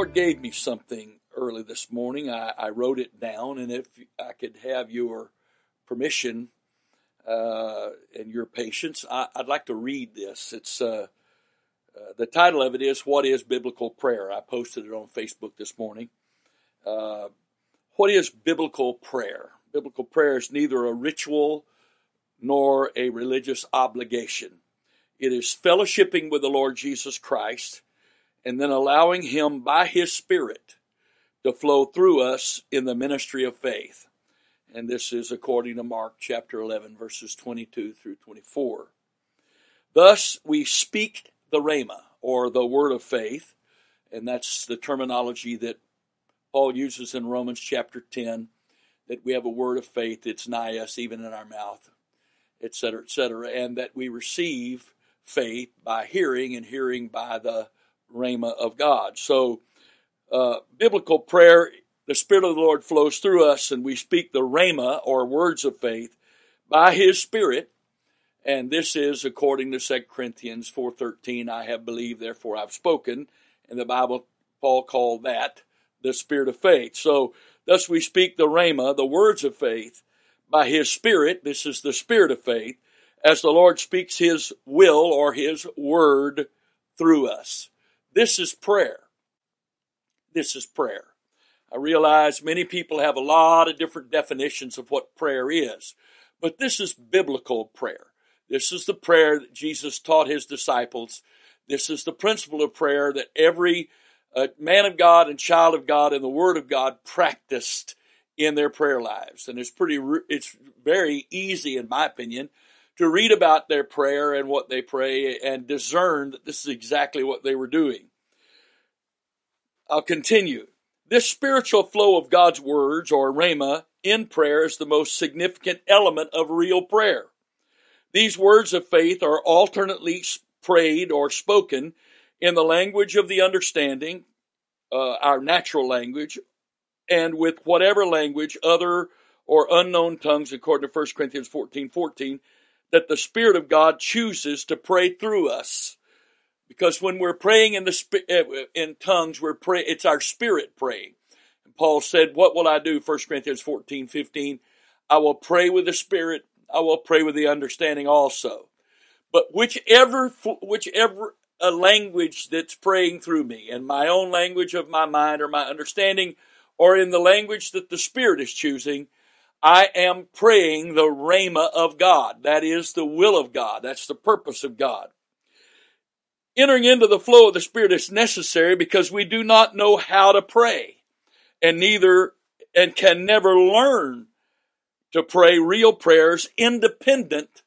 Lord gave me something early this morning. I wrote it down, and if I could have your permission and your patience, I'd like to read this. It's the title of it is, What is Biblical Prayer? I posted it on Facebook this morning. What is biblical prayer? Biblical prayer is neither a ritual nor a religious obligation. It is fellowshipping with the Lord Jesus Christ and then allowing Him by His Spirit to flow through us in the ministry of faith. And this is according to Mark chapter 11, verses 22 through 24. Thus we speak the rhema, or the word of faith, and that's the terminology that Paul uses in Romans chapter 10, that we have a word of faith that's nigh us, even in our mouth, etc., and that we receive faith by hearing, and hearing by the rhema of God. So, biblical prayer, the Spirit of the Lord flows through us, and we speak the rhema, or words of faith, by His Spirit, and this is according to 2 Corinthians 4:13, I have believed, therefore I've spoken, and the Bible, Paul called that the Spirit of faith. So, thus we speak the rhema, the words of faith, by His Spirit, this is the Spirit of faith, as the Lord speaks His will or His word through us. This is prayer. This is prayer. I realize many people have a lot of different definitions of what prayer is, but this is biblical prayer. This is the prayer that Jesus taught His disciples. This is the principle of prayer that every man of God and child of God and the Word of God practiced in their prayer lives. And it's very easy, in my opinion, to read about their prayer and what they pray and discern that this is exactly what they were doing. I'll continue. This spiritual flow of God's words, or rhema, in prayer is the most significant element of real prayer. These words of faith are alternately prayed or spoken in the language of the understanding, our natural language, and with whatever language, other or unknown tongues, according to 1 Corinthians 14:14, that the Spirit of God chooses to pray through us. Because when we're praying in tongues, it's our spirit praying. And Paul said, what will I do? 1 Corinthians 14:15, I will pray with the Spirit, I will pray with the understanding also. But whichever a language that's praying through me, in my own language of my mind or my understanding, or in the language that the Spirit is choosing, I am praying the rhema of God. That is the will of God. That's the purpose of God. Entering into the flow of the Spirit is necessary because we do not know how to pray, and can never learn to pray real prayers independent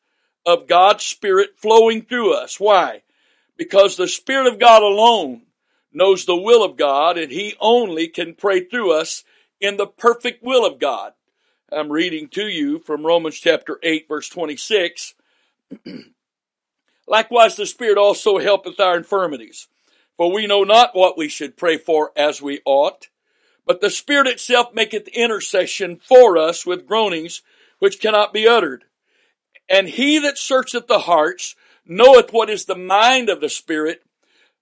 of God's Spirit flowing through us. Why? Because the Spirit of God alone knows the will of God, and He only can pray through us in the perfect will of God. I'm reading to you from Romans chapter 8, verse 26. Likewise, the Spirit also helpeth our infirmities, for we know not what we should pray for as we ought, but the Spirit itself maketh intercession for us with groanings which cannot be uttered. And He that searcheth the hearts knoweth what is the mind of the Spirit,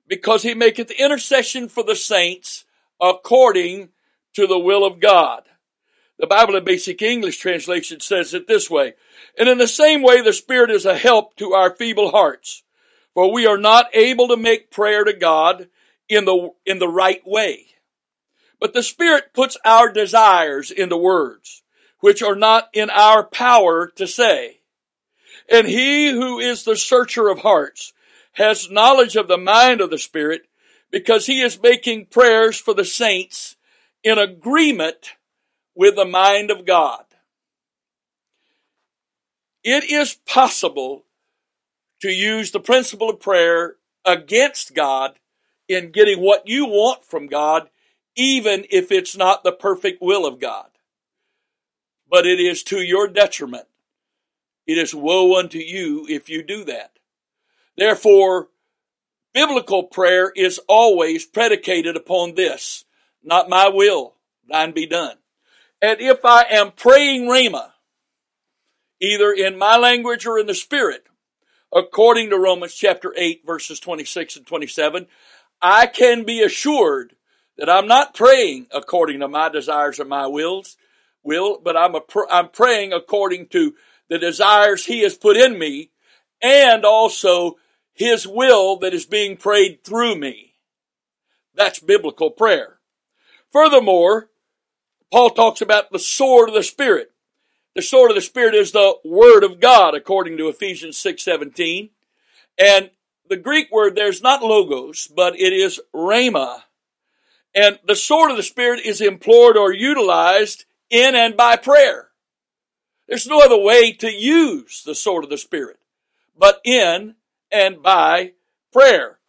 because He maketh intercession for the saints according to the will of God. The Bible in Basic English Translation says it this way, and in the same way the Spirit is a help to our feeble hearts, for we are not able to make prayer to God in the right way. But the Spirit puts our desires into words, which are not in our power to say. And He who is the searcher of hearts has knowledge of the mind of the Spirit, because He is making prayers for the saints in agreement with the mind of God. It is possible to use the principle of prayer against God in getting what you want from God, even if it's not the perfect will of God. But it is to your detriment. It is woe unto you if you do that. Therefore, biblical prayer is always predicated upon this, not my will, thine be done. And if I am praying rhema, either in my language or in the Spirit, according to Romans chapter 8, verses 26 and 27, I can be assured that I'm not praying according to my desires or my will, but I'm praying according to the desires He has put in me, and also His will that is being prayed through me. That's biblical prayer. Furthermore, Paul talks about the sword of the Spirit. The sword of the Spirit is the Word of God, according to Ephesians 6:17. And the Greek word there is not logos, but it is rhema. And the sword of the Spirit is implored or utilized in and by prayer. There's no other way to use the sword of the Spirit but in and by prayer.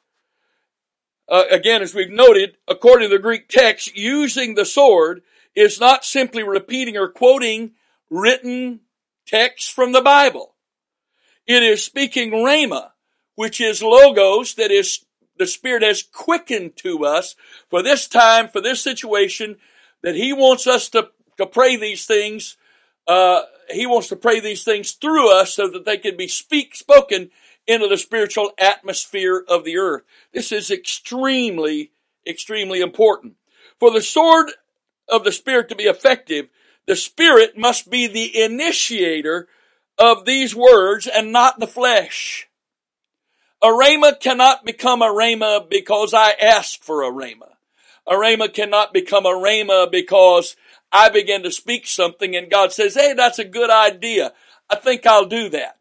Again, as we've noted, according to the Greek text, using the sword is not simply repeating or quoting written texts from the Bible. It is speaking rhema, which is logos, that is the Spirit has quickened to us for this time, for this situation, that He wants us to pray these things. He wants to pray these things through us so that they can be spoken into the spiritual atmosphere of the earth. This is extremely, extremely important. For the sword of the Spirit to be effective, the Spirit must be the initiator of these words and not the flesh. A rhema cannot become a rhema because I asked for a rhema. A rhema cannot become a rhema because I begin to speak something and God says, hey, that's a good idea. I think I'll do that.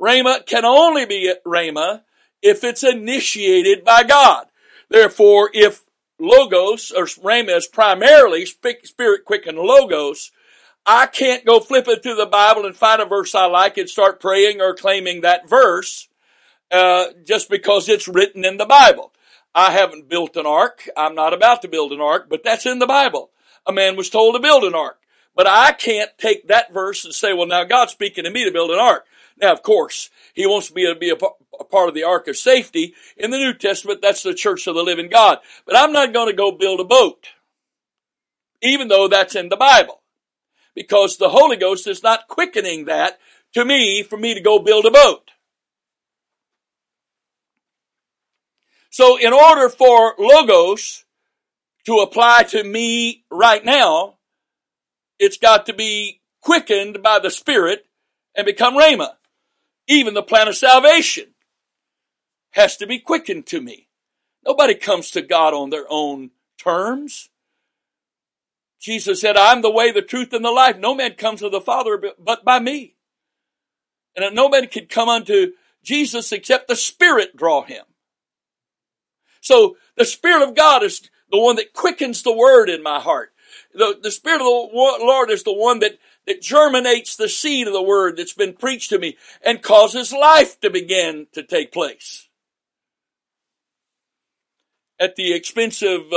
Rhema can only be rhema if it's initiated by God. Therefore, if logos or rhema is primarily Spirit quickened logos, I can't go flipping through the Bible and find a verse I like and start praying or claiming that verse just because it's written in the Bible. I haven't built an ark. I'm not about to build an ark, but that's in the Bible. A man was told to build an ark. But I can't take that verse and say, well, now God's speaking to me to build an ark. Now, of course, He wants me to be a part of the ark of safety. In the New Testament, that's the church of the living God. But I'm not going to go build a boat, even though that's in the Bible, because the Holy Ghost is not quickening that to me for me to go build a boat. So in order for logos to apply to me right now, it's got to be quickened by the Spirit and become rhema. Even the plan of salvation has to be quickened to me. Nobody comes to God on their own terms. Jesus said, I'm the way, the truth, and the life. No man comes to the Father but by me. And no man can come unto Jesus except the Spirit draw him. So the Spirit of God is the one that quickens the word in my heart. The Spirit of the Lord is the one that germinates the seed of the word that's been preached to me and causes life to begin to take place. At the expense of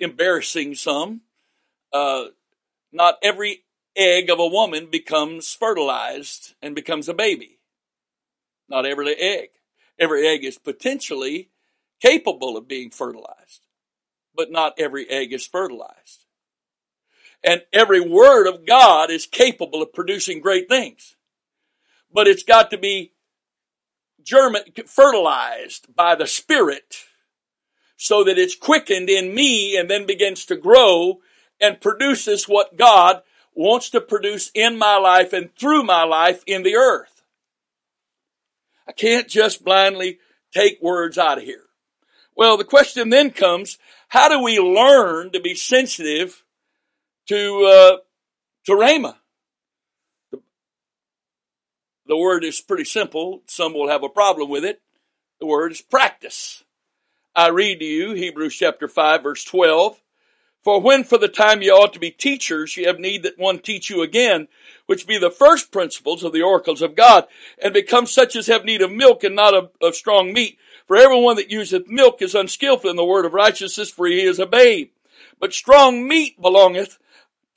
embarrassing some, not every egg of a woman becomes fertilized and becomes a baby. Not every egg. Every egg is potentially capable of being fertilized, but not every egg is fertilized. And every word of God is capable of producing great things, but it's got to be fertilized by the Spirit so that it's quickened in me and then begins to grow and produces what God wants to produce in my life and through my life in the earth. I can't just blindly take words out of here. Well, the question then comes, how do we learn to be sensitive to rhema? The word is pretty simple. Some will have a problem with it. The word is practice. I read to you Hebrews chapter 5, verse 12. For when for the time ye ought to be teachers, ye have need that one teach you again, which be the first principles of the oracles of God, and become such as have need of milk and not of strong meat. For everyone that useth milk is unskillful in the word of righteousness, for he is a babe. But strong meat belongeth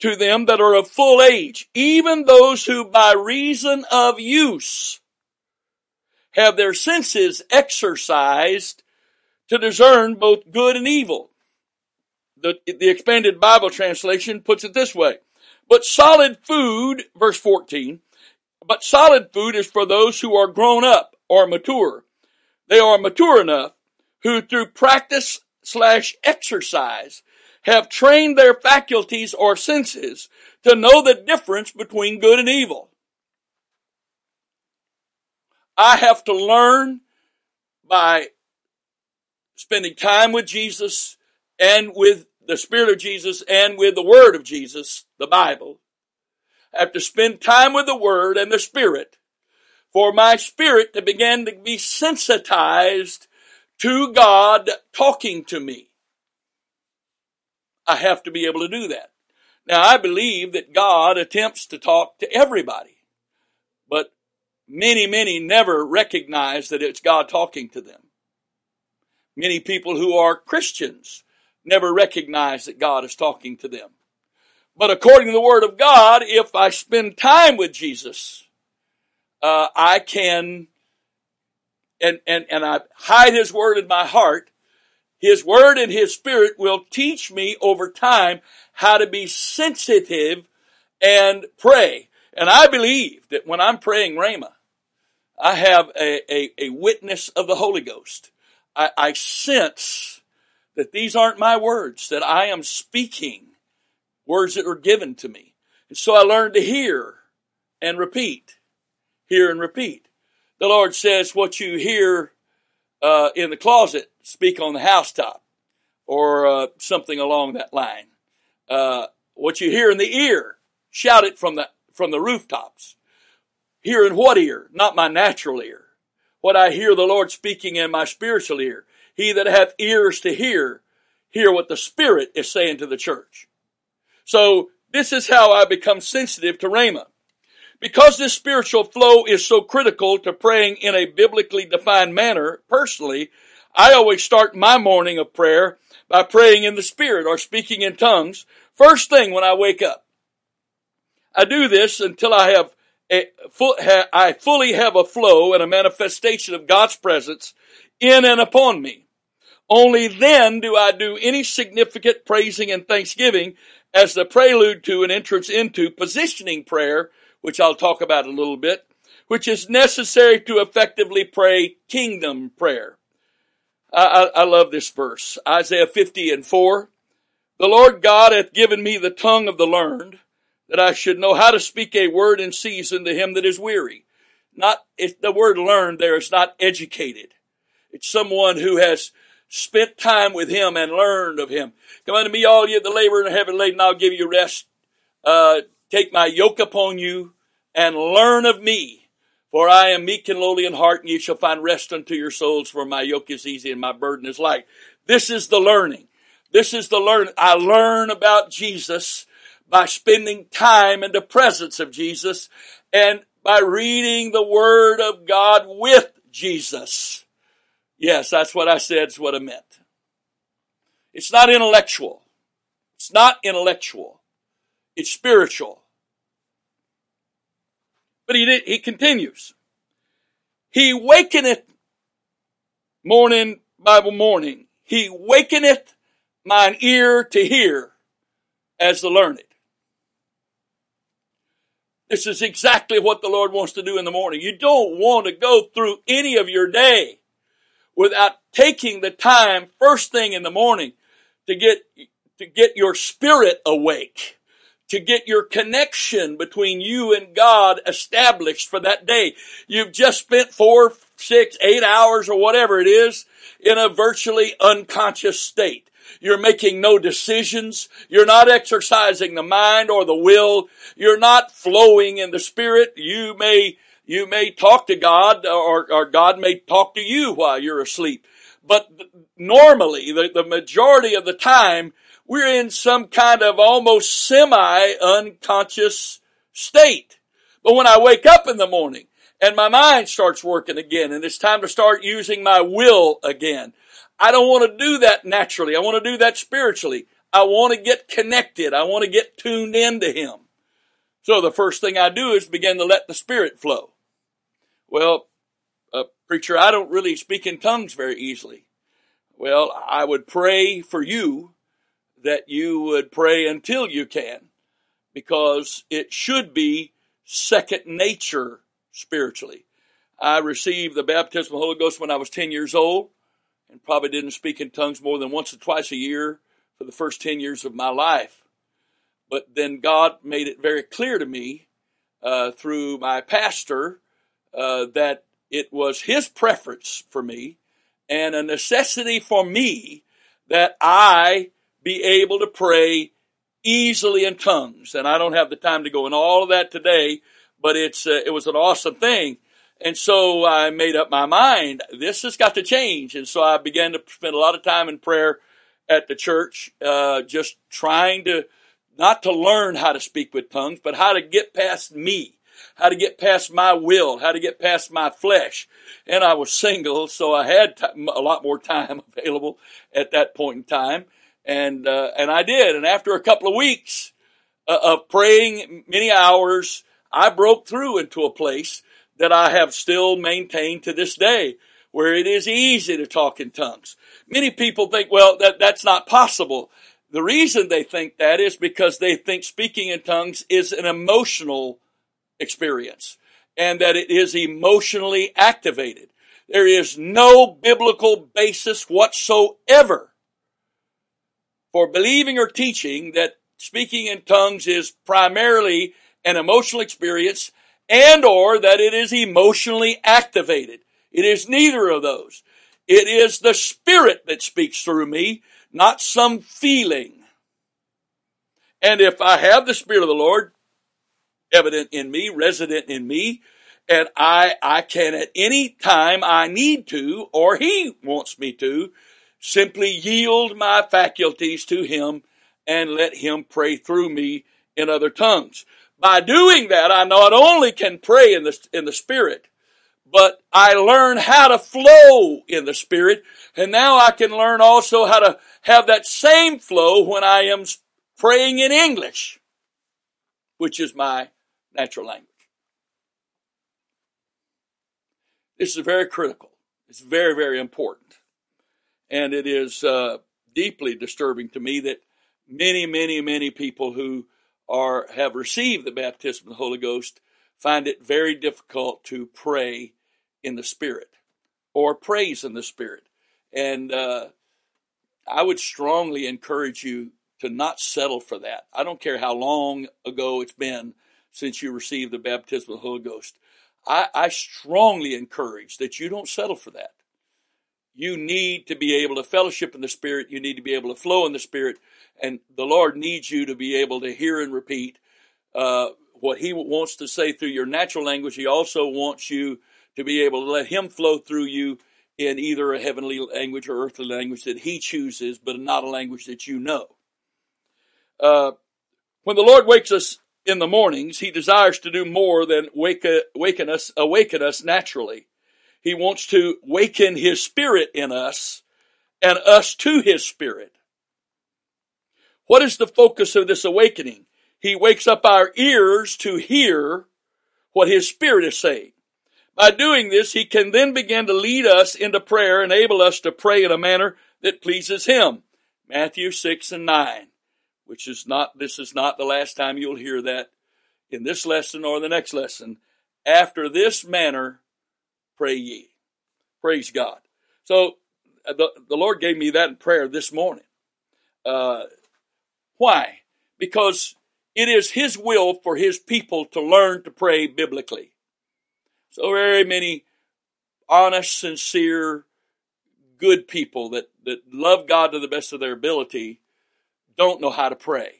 to them that are of full age, even those who by reason of use have their senses exercised to discern both good and evil. The expanded Bible translation puts it this way. But solid food, verse 14, but solid food is for those who are grown up or mature. They are mature enough who through practice slash exercise have trained their faculties or senses to know the difference between good and evil. I have to learn by spending time with Jesus and with the Spirit of Jesus and with the Word of Jesus, the Bible. I have to spend time with the Word and the Spirit for my spirit to begin to be sensitized to God talking to me. I have to be able to do that. Now, I believe that God attempts to talk to everybody, but many never recognize that it's God talking to them. Many people who are Christians never recognize that God is talking to them. But according to the Word of God, if I spend time with Jesus, I can, and I hide His Word in my heart, His Word and His Spirit will teach me over time how to be sensitive and pray. And I believe that when I'm praying Rhema, I have a witness of the Holy Ghost. I sense that these aren't my words, that I am speaking words that were given to me. And so I learned to hear and repeat, hear and repeat. The Lord says what you hear in the closet, speak on the housetop, or something along that line. What you hear in the ear, shout it from the rooftops. Hear in what ear? Not my natural ear. What I hear the Lord speaking in my spiritual ear. He that hath ears to hear, hear what the Spirit is saying to the church. So this is how I become sensitive to Rhema. Because this spiritual flow is so critical to praying in a biblically defined manner, personally, I always start my morning of prayer by praying in the Spirit or speaking in tongues first thing when I wake up. I do this until I fully have a flow and a manifestation of God's presence in and upon me. Only then do I do any significant praising and thanksgiving as the prelude to an entrance into positioning prayer, which I'll talk about a little bit, which is necessary to effectively pray kingdom prayer. I love this verse, Isaiah 50:4. The Lord God hath given me the tongue of the learned, that I should know how to speak a word in season to him that is weary. Not if the word learned there is not educated. It's someone who has spent time with him and learned of him. Come unto me, all ye that labor and are heavy laden, I'll give you rest. Take my yoke upon you and learn of me, for I am meek and lowly in heart, and ye shall find rest unto your souls, for my yoke is easy and my burden is light. This is the learning. This is the learn. I learn about Jesus by spending time in the presence of Jesus and by reading the Word of God with Jesus. Yes, that's what I said, is what I meant. It's not intellectual. It's not intellectual. It's spiritual. But he continues. He wakeneth morning by morning. He wakeneth mine ear to hear as the learned. This is exactly what the Lord wants to do in the morning. You don't want to go through any of your day without taking the time first thing in the morning to get your spirit awake, to get your connection between you and God established for that day. You've just spent 4, 6, 8 hours or whatever it is in a virtually unconscious state. You're making no decisions. You're not exercising the mind or the will. You're not flowing in the Spirit. You may talk to God, or God may talk to you while you're asleep. But normally, the majority of the time, we're in some kind of almost semi-unconscious state. But when I wake up in the morning and my mind starts working again and it's time to start using my will again, I don't want to do that naturally. I want to do that spiritually. I want to get connected. I want to get tuned into Him. So the first thing I do is begin to let the Spirit flow. Well, preacher, I don't really speak in tongues very easily. Well, I would pray for you that you would pray until you can, because it should be second nature spiritually. I received the baptism of the Holy Ghost when I was 10 years old. and probably didn't speak in tongues more than once or twice a year for the first 10 years of my life. But then God made it very clear to me through my pastor that it was his preference for me and a necessity for me that I be able to pray easily in tongues. And I don't have the time to go into all of that today, but it was an awesome thing. And so I made up my mind, this has got to change. And so I began to spend a lot of time in prayer at the church, just trying to, not to learn how to speak with tongues, but how to get past me, how to get past my will, how to get past my flesh. And I was single, so I had a lot more time available at that point in time. And I did. And after a couple of weeks of praying many hours, I broke through into a place that I have still maintained to this day, where it is easy to talk in tongues. Many people think, well, that's not possible. The reason they think that is because they think speaking in tongues is an emotional experience and that it is emotionally activated. There is no biblical basis whatsoever for believing or teaching that speaking in tongues is primarily an emotional experience and or that it is emotionally activated. It is neither of those. It is the Spirit that speaks through me, not some feeling. And if I have the Spirit of the Lord evident in me, resident in me, and I can at any time I need to, or He wants me to, simply yield my faculties to Him and let Him pray through me in other tongues. By doing that, I not only can pray in the Spirit, but I learn how to flow in the Spirit, and now I can learn also how to have that same flow when I am praying in English, which is my natural language. This is very critical. It's very, very important. And it is deeply disturbing to me that many people who have received the baptism of the Holy Ghost find it very difficult to pray in the Spirit or praise in the Spirit. And I would strongly encourage you to not settle for that. I don't care how long ago it's been since you received the baptism of the Holy Ghost. I strongly encourage that you don't settle for that. You need to be able to fellowship in the Spirit. You need to be able to flow in the Spirit. And the Lord needs you to be able to hear and repeat what He wants to say through your natural language. He also wants you to be able to let Him flow through you in either a heavenly language or earthly language that He chooses, but not a language that you know. When the Lord wakes us in the mornings, He desires to do more than awaken us naturally. He wants to waken His Spirit in us and us to His Spirit. What is the focus of this awakening? He wakes up our ears to hear what His Spirit is saying. By doing this, He can then begin to lead us into prayer, enable us to pray in a manner that pleases Him. Matthew 6 and 9, this is not the last time you'll hear that in this lesson or the next lesson. After this manner, pray ye. Praise God. So the Lord gave me that in prayer this morning. Why? Because it is His will for His people to learn to pray biblically. So very many honest, sincere, good people that love God to the best of their ability don't know how to pray.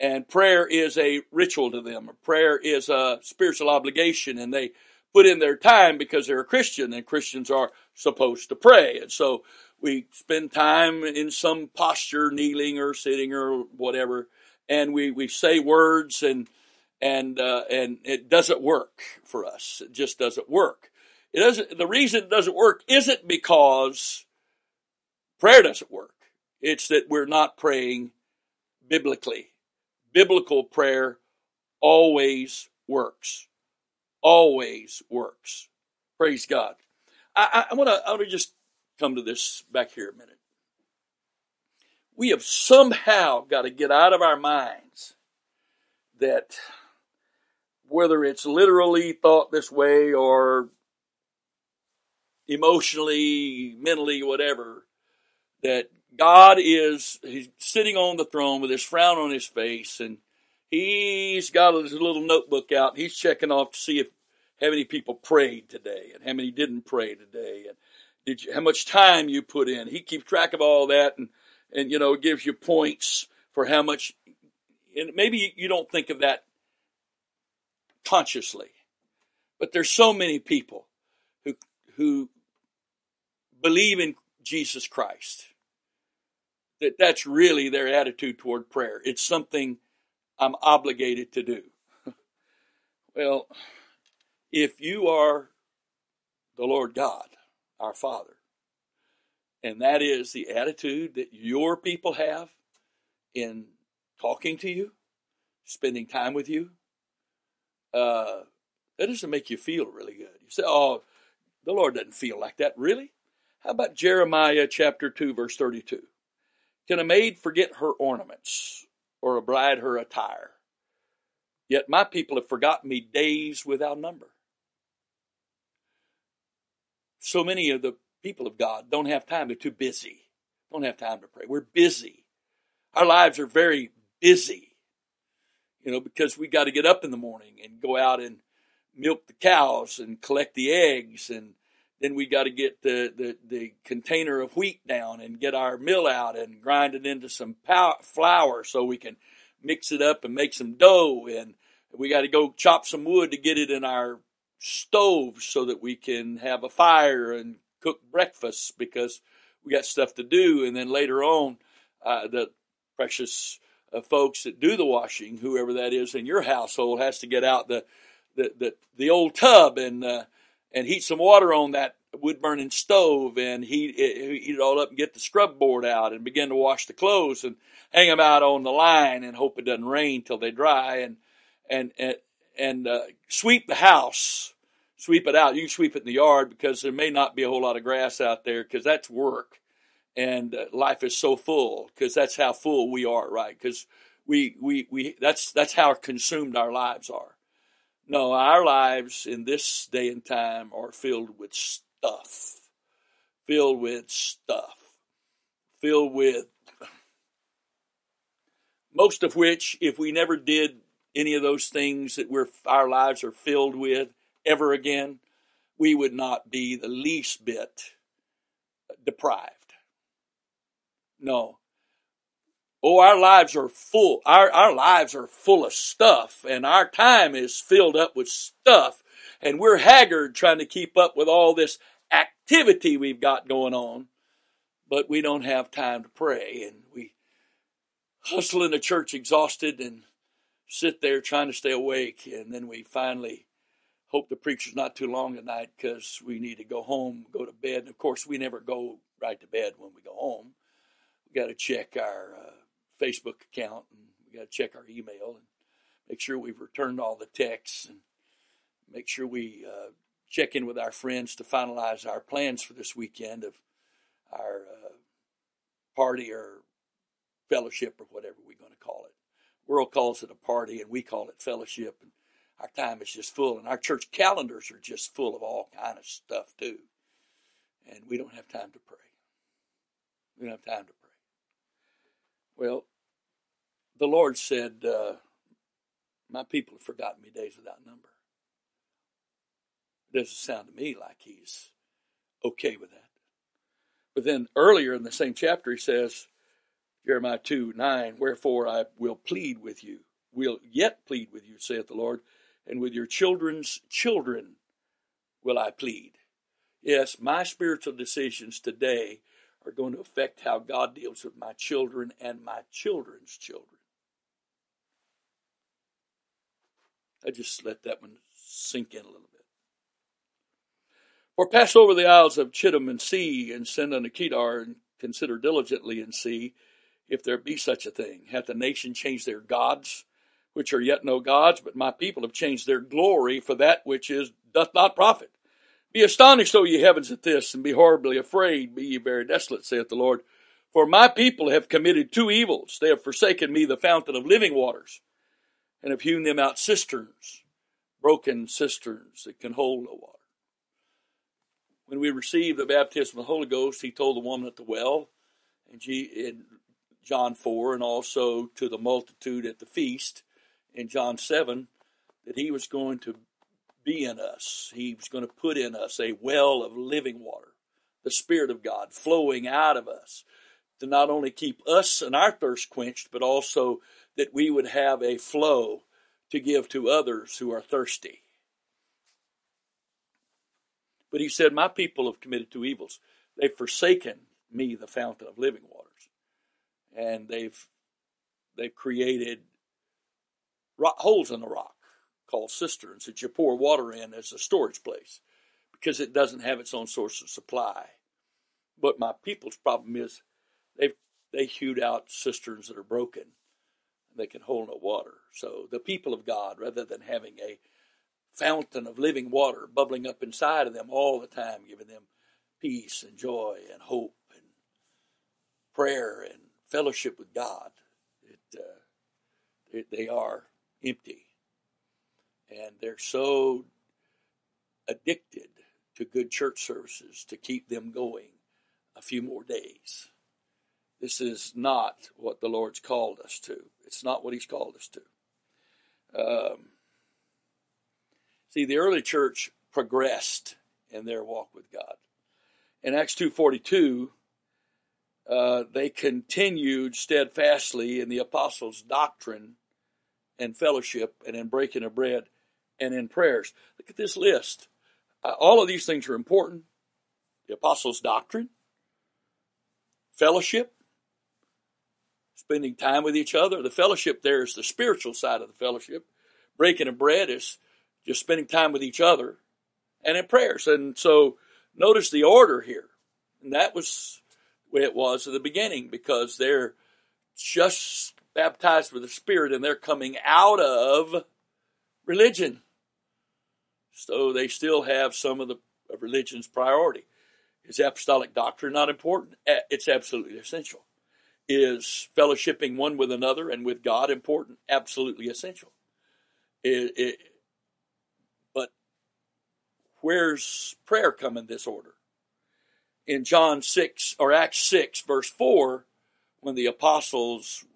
And prayer is a ritual to them. Prayer is a spiritual obligation, and they put in their time because they're a Christian, and Christians are supposed to pray. And so we spend time in some posture, kneeling or sitting or whatever, and we say words and it doesn't work for us. It just doesn't work. It doesn't. The reason it doesn't work isn't because prayer doesn't work. It's that we're not praying biblically. Biblical prayer always works. Always works. Praise God. I want to just come to this back here a minute. We have somehow got to get out of our minds that whether it's literally thought this way or emotionally, mentally, whatever, that God is, he's sitting on the throne with his frown on his face, and he's got his little notebook out. He's checking off to see if how many people prayed today and how many didn't pray today, and did you, how much time you put in. He keeps track of all that, and you know, it gives you points for how much. And maybe you don't think of that consciously, but there's so many people who believe in Jesus Christ that that's really their attitude toward prayer. It's something I'm obligated to do. Well, if you are the Lord God, our Father, and that is the attitude that your people have in talking to you, spending time with you, that doesn't make you feel really good. You say, oh, the Lord doesn't feel like that, really? How about Jeremiah chapter 2, verse 32? Can a maid forget her ornaments, or a bride her attire? Yet my people have forgotten me days without number. So many of the people of God don't have time. They're too busy. Don't have time to pray. We're busy. Our lives are very busy, you know, because we got to get up in the morning and go out and milk the cows and collect the eggs, and then we got to get the container of wheat down and get our mill out and grind it into some flour so we can mix it up and make some dough, and we got to go chop some wood to get it in our stove so that we can have a fire and cook breakfast because we got stuff to do. And then later on, the precious folks that do the washing, whoever that is in your household, has to get out the old tub and heat some water on that wood-burning stove and heat it all up and get the scrub board out and begin to wash the clothes and hang them out on the line and hope it doesn't rain till they dry and sweep the house, sweep it out. You can sweep it in the yard because there may not be a whole lot of grass out there because that's work, and life is so full because that's how full we are, right? Because we that's how consumed our lives are. No, our lives in this day and time are filled with stuff, filled with most of which, if we never did any of those things that our lives are filled with ever again, we would not be the least bit deprived. No. Oh, our lives are full. Our lives are full of stuff, and our time is filled up with stuff, and we're haggard trying to keep up with all this activity we've got going on, but we don't have time to pray, and we hustle into church exhausted and sit there trying to stay awake, and then we finally hope the preacher's not too long tonight because we need to go home, go to bed, and of course we never go right to bed when we go home. We got to check our Facebook account, and we got to check our email and make sure we've returned all the texts and make sure we check in with our friends to finalize our plans for this weekend of our party or fellowship or whatever we're going to call it. The world calls it a party and we call it fellowship, and our time is just full, and our church calendars are just full of all kind of stuff too, and we don't have time to pray. We don't have time to pray. Well, the Lord said, my people have forgotten me days without number. It doesn't sound to me like he's okay with that. But then earlier in the same chapter, he says, Jeremiah 2:9, wherefore I will yet plead with you, saith the Lord, and with your children's children will I plead. Yes, my spiritual decisions today are going to affect how God deals with my children and my children's children. I just let that one sink in a little bit. For pass over the isles of Chittim and see, and send unto Kedar, and consider diligently and see, if there be such a thing. Hath the nation changed their gods, which are yet no gods, but my people have changed their glory for that which doth not profit. Be astonished, O ye heavens, at this, and be horribly afraid. Be ye very desolate, saith the Lord. For my people have committed two evils. They have forsaken me, the fountain of living waters, and have hewn them out cisterns, broken cisterns that can hold no water. When when we receive the baptism of the Holy Ghost, he told the woman at the well in John 4, and also to the multitude at the feast in John 7, that he was going to be in us. He was going to put in us a well of living water, the Spirit of God flowing out of us, to not only keep us and our thirst quenched, but also that we would have a flow to give to others who are thirsty. But he said, my people have committed two evils. They've forsaken me, the fountain of living waters. And they've created holes in the rock called cisterns that you pour water in as a storage place, because it doesn't have its own source of supply. But my people's problem is they hewed out cisterns that are broken. They can hold no water. So the people of God, rather than having a fountain of living water bubbling up inside of them all the time, giving them peace and joy and hope and prayer and fellowship with God, they are empty. And they're so addicted to good church services to keep them going a few more days. This is not what the Lord's called us to. It's not what he's called us to. See, the early church progressed in their walk with God. In Acts 2:42, they continued steadfastly in the apostles' doctrine and fellowship and in breaking of bread and in prayers. Look at this list. All of these things are important. The apostles' doctrine, fellowship, spending time with each other. The fellowship there is the spiritual side of the fellowship. Breaking of bread is just spending time with each other, and in prayers. And so notice the order here. And that was where it was at the beginning, because they're just baptized with the Spirit and they're coming out of religion. So they still have some of the religion's priority. Is apostolic doctrine not important? It's absolutely essential. Is fellowshipping one with another and with God important? Absolutely essential. Where's prayer come in this order? In John 6, or Acts 6, verse 4, when the apostles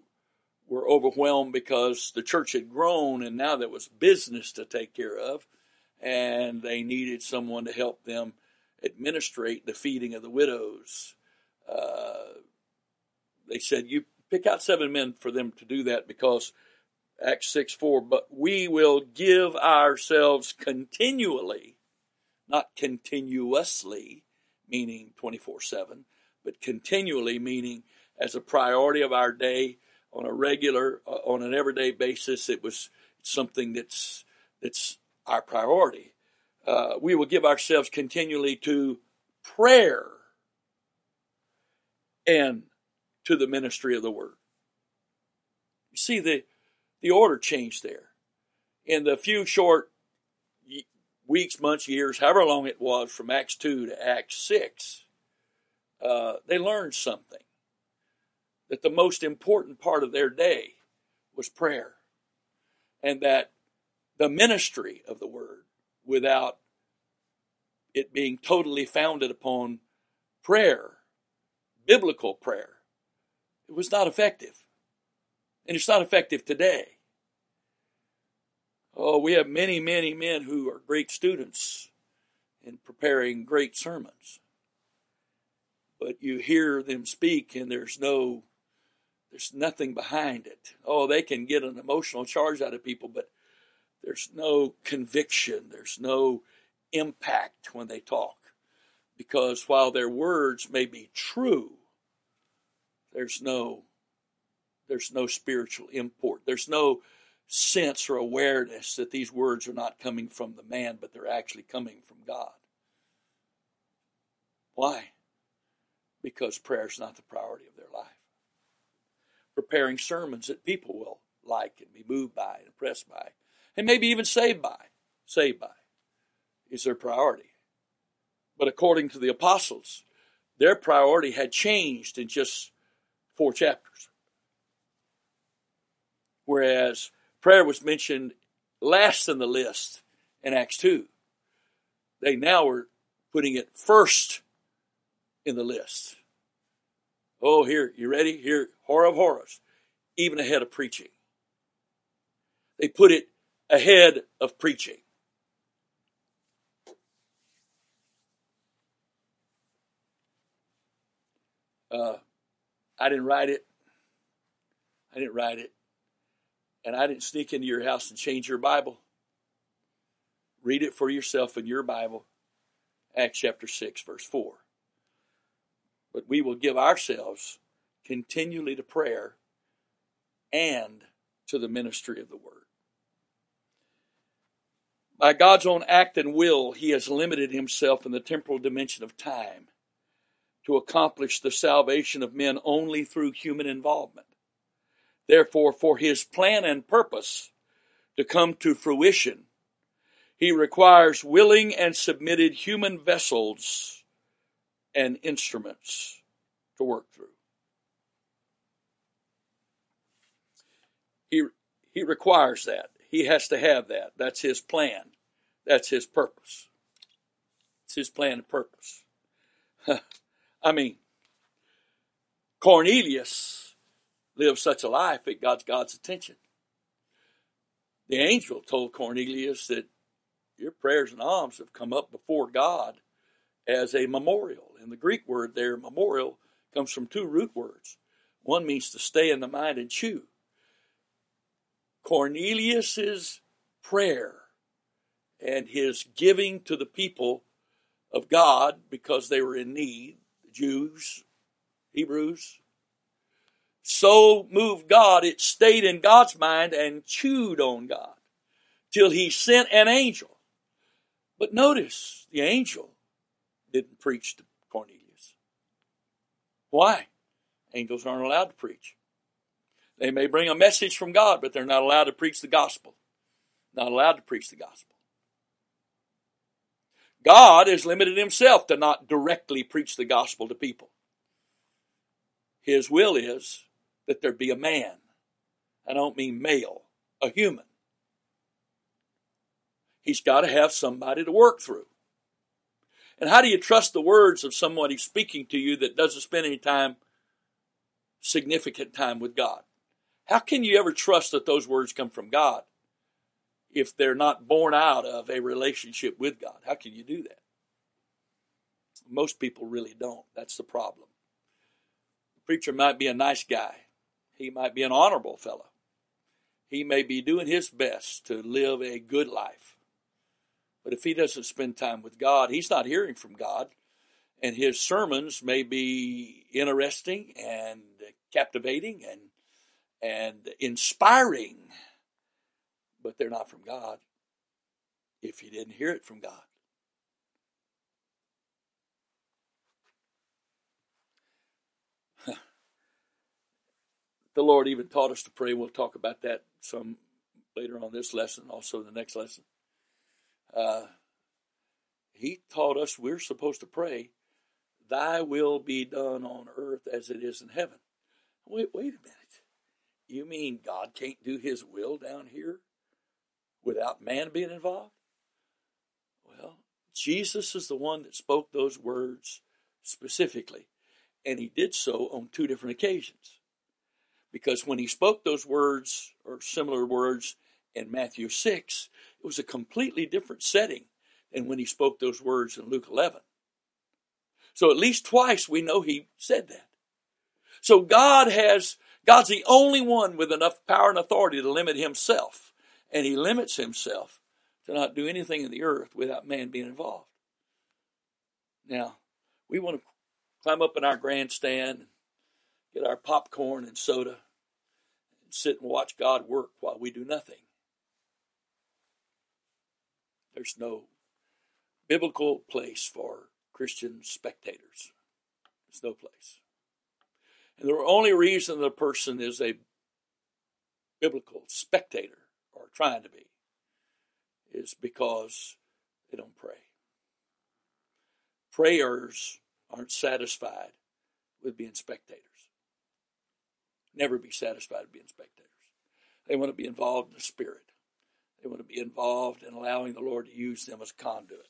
were overwhelmed because the church had grown and now there was business to take care of, and they needed someone to help them administrate the feeding of the widows. They said, you pick out 7 men for them to do that, because Acts 6:4, but we will give ourselves continually, not continuously, meaning 24/7, but continually, meaning as a priority of our day on a regular, on an everyday basis. It was something that's our priority. We will give ourselves continually to prayer and to the ministry of the word. You see the order changed there. In the few short weeks, months, years, however long it was from Acts 2 to Acts 6, they learned something. That the most important part of their day was prayer. And that the ministry of the word, without it being totally founded upon prayer, biblical prayer, it was not effective. And it's not effective today. Oh, we have many, many men who are great students in preparing great sermons. But you hear them speak and there's nothing behind it. Oh, they can get an emotional charge out of people, but there's no conviction. There's no impact when they talk. Because while their words may be true, there's no spiritual import. There's no sense or awareness that these words are not coming from the man, but they're actually coming from God. Why? Because prayer is not the priority of their life. Preparing sermons that people will like and be moved by and impressed by, and maybe even saved by, is their priority. But according to the apostles, their priority had changed in just 4 chapters. Whereas prayer was mentioned last in the list in Acts 2. They now were putting it first in the list. Oh, here, you ready? Here, horror of horrors, even ahead of preaching. They put it ahead of preaching. I didn't write it. And I didn't sneak into your house and change your Bible. Read it for yourself in your Bible, Acts chapter 6, verse 4. But we will give ourselves continually to prayer and to the ministry of the word. By God's own act and will, he has limited himself in the temporal dimension of time to accomplish the salvation of men only through human involvement. Therefore, for his plan and purpose to come to fruition, he requires willing and submitted human vessels and instruments to work through. He requires that. He has to have that. That's his plan. That's his purpose. It's his plan and purpose. I mean, Cornelius lived such a life it got God's attention. The angel told Cornelius that your prayers and alms have come up before God as a memorial. And the Greek word there, memorial, comes from two root words. One means to stay in the mind and chew. Cornelius's prayer and his giving to the people of God because they were in need, the Jews, Hebrews, so moved God, it stayed in God's mind and chewed on God till he sent an angel. But notice, the angel didn't preach to Cornelius. Why? Angels aren't allowed to preach. They may bring a message from God, but they're not allowed to preach the gospel. Not allowed to preach the gospel. God has limited himself to not directly preach the gospel to people. His will is that there be a man. I don't mean male, a human. He's got to have somebody to work through. And how do you trust the words of somebody speaking to you that doesn't spend any time, significant time with God? How can you ever trust that those words come from God if they're not born out of a relationship with God? How can you do that? Most people really don't. That's the problem. The preacher might be a nice guy. He might be an honorable fellow. He may be doing his best to live a good life. But if he doesn't spend time with God, he's not hearing from God. And his sermons may be interesting and captivating and inspiring, but they're not from God if you didn't hear it from God. The Lord even taught us to pray. We'll talk about that some later on this lesson, also the next lesson. He taught us we're supposed to pray, "Thy will be done on earth as it is in heaven." Wait a minute. You mean God can't do his will down here without man being involved? Well, Jesus is the one that spoke those words specifically, and he did so on two different occasions. Because when he spoke those words, or similar words, in Matthew 6, it was a completely different setting than when he spoke those words in Luke 11. So at least twice we know he said that. So God's the only one with enough power and authority to limit himself. And he limits himself to not do anything in the earth without man being involved. Now, we want to climb up in our grandstand, get our popcorn and soda, and sit and watch God work while we do nothing. There's no biblical place for Christian spectators. There's no place. And the only reason the person is a biblical spectator, or trying to be, is because they don't pray. Prayers aren't satisfied with being spectators. Never be satisfied with being spectators. They want to be involved in the Spirit. They want to be involved in allowing the Lord to use them as a conduit.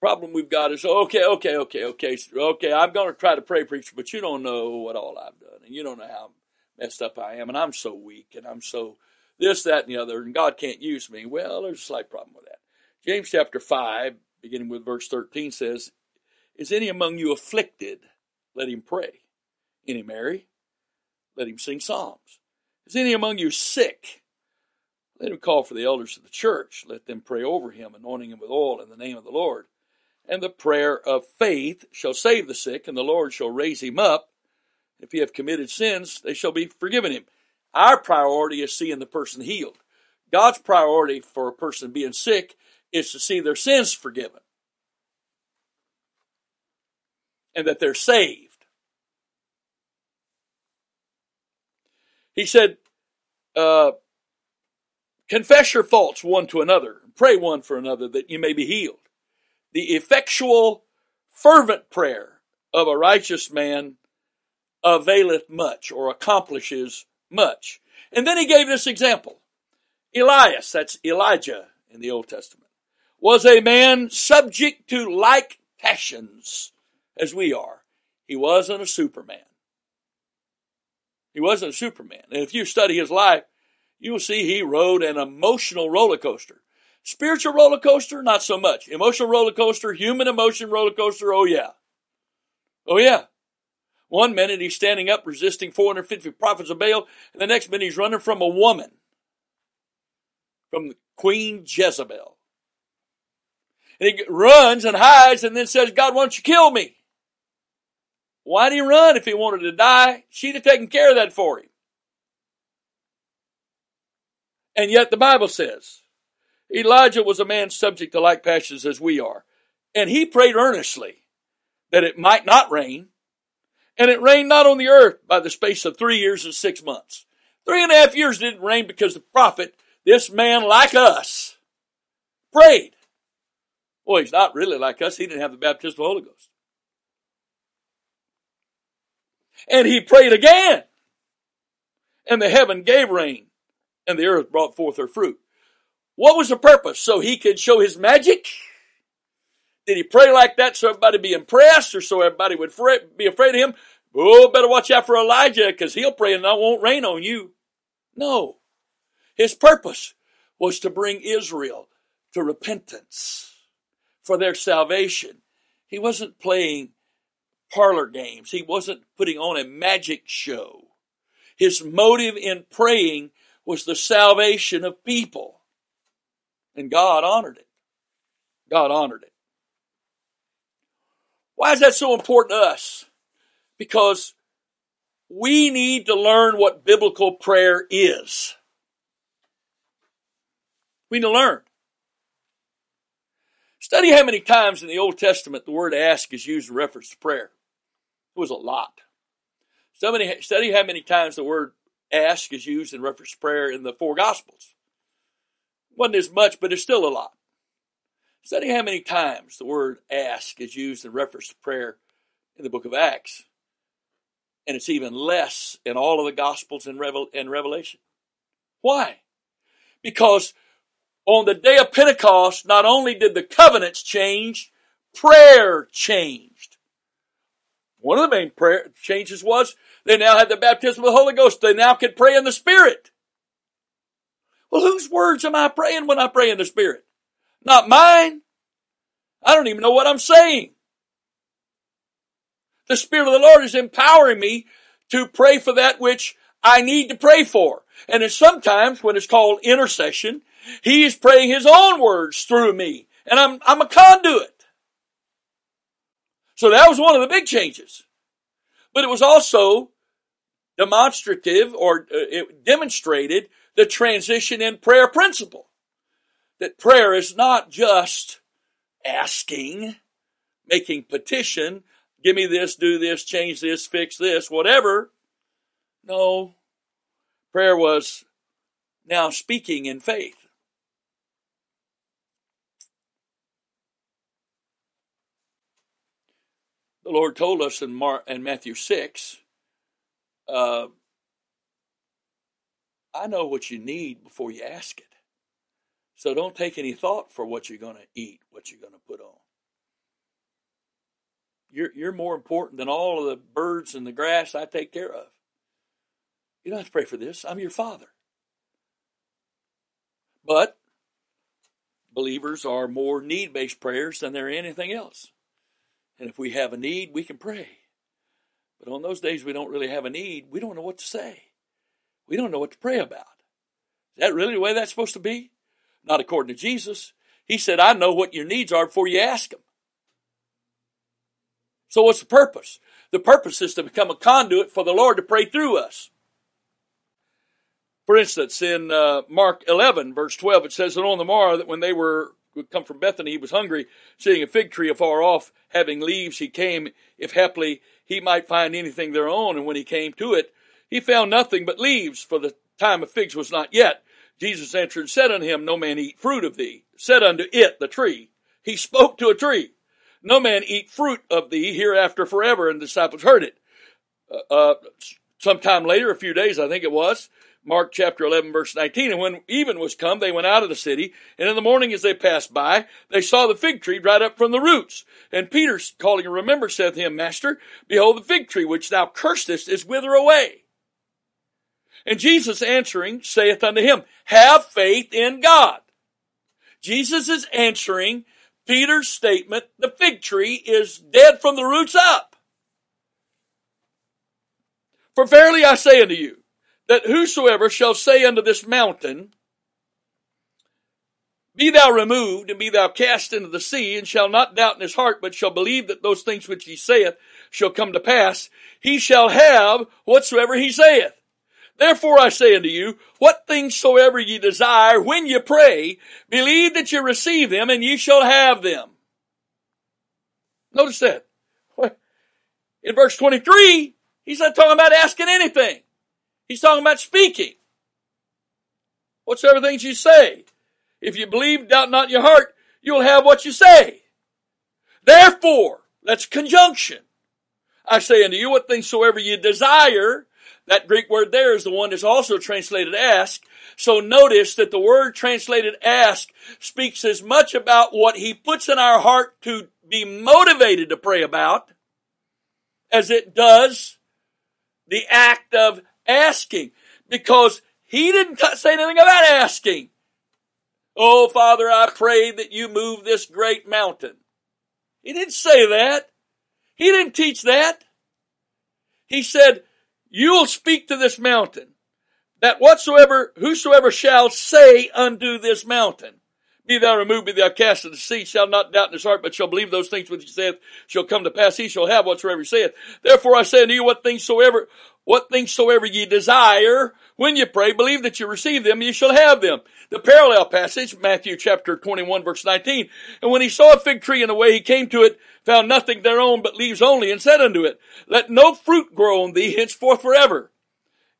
problem we've got is, okay, I'm going to try to pray, preacher, but you don't know what all I've done, and you don't know how messed up I am, and I'm so weak, and I'm so this, that, and the other, and God can't use me. Well, there's a slight problem with that. James chapter 5, beginning with verse 13, says, is any among you afflicted? Let him pray. Any merry? Let him sing psalms. Is any among you sick? Let him call for the elders of the church. Let them pray over him, anointing him with oil in the name of the Lord. And the prayer of faith shall save the sick, and the Lord shall raise him up. If he have committed sins, they shall be forgiven him. Our priority is seeing the person healed. God's priority for a person being sick is to see their sins forgiven, and that they're saved. He said, confess your faults one to another, pray one for another that you may be healed. The effectual, fervent prayer of a righteous man availeth much, or accomplishes much. And then he gave this example. Elias, that's Elijah in the Old Testament, was a man subject to like passions as we are. He wasn't a superman. He wasn't a superman. And if you study his life, you will see he rode an emotional roller coaster. Spiritual roller coaster, not so much. Emotional roller coaster, human emotion roller coaster, oh yeah. Oh yeah. One minute he's standing up resisting 450 prophets of Baal, and the next minute he's running from a woman, from Queen Jezebel. And he runs and hides and then says, God, why don't you kill me? Why'd he run if he wanted to die? She'd have taken care of that for him. And yet the Bible says, Elijah was a man subject to like passions as we are. And he prayed earnestly that it might not rain. And it rained not on the earth by the space of 3 years and 6 months. 3.5 years didn't rain because the prophet, this man like us, prayed. Well, he's not really like us. He didn't have the baptism of the Holy Ghost. And he prayed again. And the heaven gave rain, and the earth brought forth her fruit. What was the purpose? So he could show his magic? Did he pray like that so everybody be impressed, or so everybody would be afraid of him? Oh, better watch out for Elijah, because he'll pray and I won't rain on you. No. His purpose was to bring Israel to repentance for their salvation. He wasn't playing parlor games. He wasn't putting on a magic show. His motive in praying was the salvation of people. And God honored it. God honored it. Why is that so important to us? Because we need to learn what biblical prayer is. We need to learn. Study how many times in the Old Testament the word ask is used in reference to prayer. It was a lot. Study how many times the word ask is used in reference to prayer in the 4 Gospels. Wasn't as much, but it's still a lot. Study how many times the word ask is used in reference to prayer in the book of Acts. And it's even less in all of the Gospels and Revelation. Why? Because on the day of Pentecost, not only did the covenants change, prayer changed. One of the main prayer changes was they now had the baptism of the Holy Ghost. They now could pray in the Spirit. Well, whose words am I praying when I pray in the Spirit? Not mine. I don't even know what I'm saying. The Spirit of the Lord is empowering me to pray for that which I need to pray for. And it's sometimes when it's called intercession, He is praying His own words through me. And I'm a conduit. So that was one of the big changes. But it was also demonstrative, or it demonstrated the transition in prayer principle. That prayer is not just asking, making petition, give me this, do this, change this, fix this, whatever. No, prayer was now speaking in faith. The Lord told us in Matthew 6, I know what you need before you ask it. So don't take any thought for what you're going to eat, what you're going to put on. You're more important than all of the birds and the grass I take care of. You don't have to pray for this. I'm your Father. But believers are more need-based prayers than they're anything else. And if we have a need, we can pray. But on those days we don't really have a need, we don't know what to say. We don't know what to pray about. Is that really the way that's supposed to be? Not according to Jesus. He said, I know what your needs are before you ask them. So what's the purpose? The purpose is to become a conduit for the Lord to pray through us. For instance, in Mark 11, verse 12, it says that on the morrow that when they would come from Bethany, he was hungry, seeing a fig tree afar off, having leaves, he came, if haply he might find anything thereon. And when he came to it, he found nothing but leaves, for the time of figs was not yet. Jesus answered and said unto him, No man eat fruit of thee. Said unto it, the tree. He spoke to a tree. No man eat fruit of thee hereafter forever. And the disciples heard it. Sometime later, a few days, I think it was, Mark chapter 11, verse 19. And when even was come, they went out of the city. And in the morning as they passed by, they saw the fig tree dried up from the roots. And Peter, calling and remember, said to him, Master, behold, the fig tree which thou cursedest is withered away. And Jesus answering saith unto him, Have faith in God. Jesus is answering Peter's statement, the fig tree is dead from the roots up. For verily I say unto you, that whosoever shall say unto this mountain, Be thou removed, and be thou cast into the sea, and shall not doubt in his heart, but shall believe that those things which he saith shall come to pass, he shall have whatsoever he saith. Therefore I say unto you, what things soever ye desire, when ye pray, believe that ye receive them, and ye shall have them. Notice that. In verse 23, he's not talking about asking anything. He's talking about speaking. Whatsoever things you say, if you believe, doubt not in your heart, you'll have what you say. Therefore, that's conjunction. I say unto you, what things soever ye desire. That Greek word there is the one that's also translated ask. So notice that the word translated ask speaks as much about what he puts in our heart to be motivated to pray about as it does the act of asking. Because he didn't say anything about asking. Oh, Father, I pray that you move this great mountain. He didn't say that. He didn't teach that. He said, You will speak to this mountain, that whosoever shall say unto this mountain, Be thou removed, be thou cast into the sea, shall not doubt in his heart, but shall believe those things which he saith shall come to pass, he shall have whatsoever he saith. Therefore I say unto you, what things soever ye desire, when ye pray, believe that ye receive them, ye shall have them. The parallel passage, Matthew chapter 21, verse 19. And when he saw a fig tree in the way he came to it, found nothing thereon but leaves only, and said unto it, Let no fruit grow on thee henceforth forever.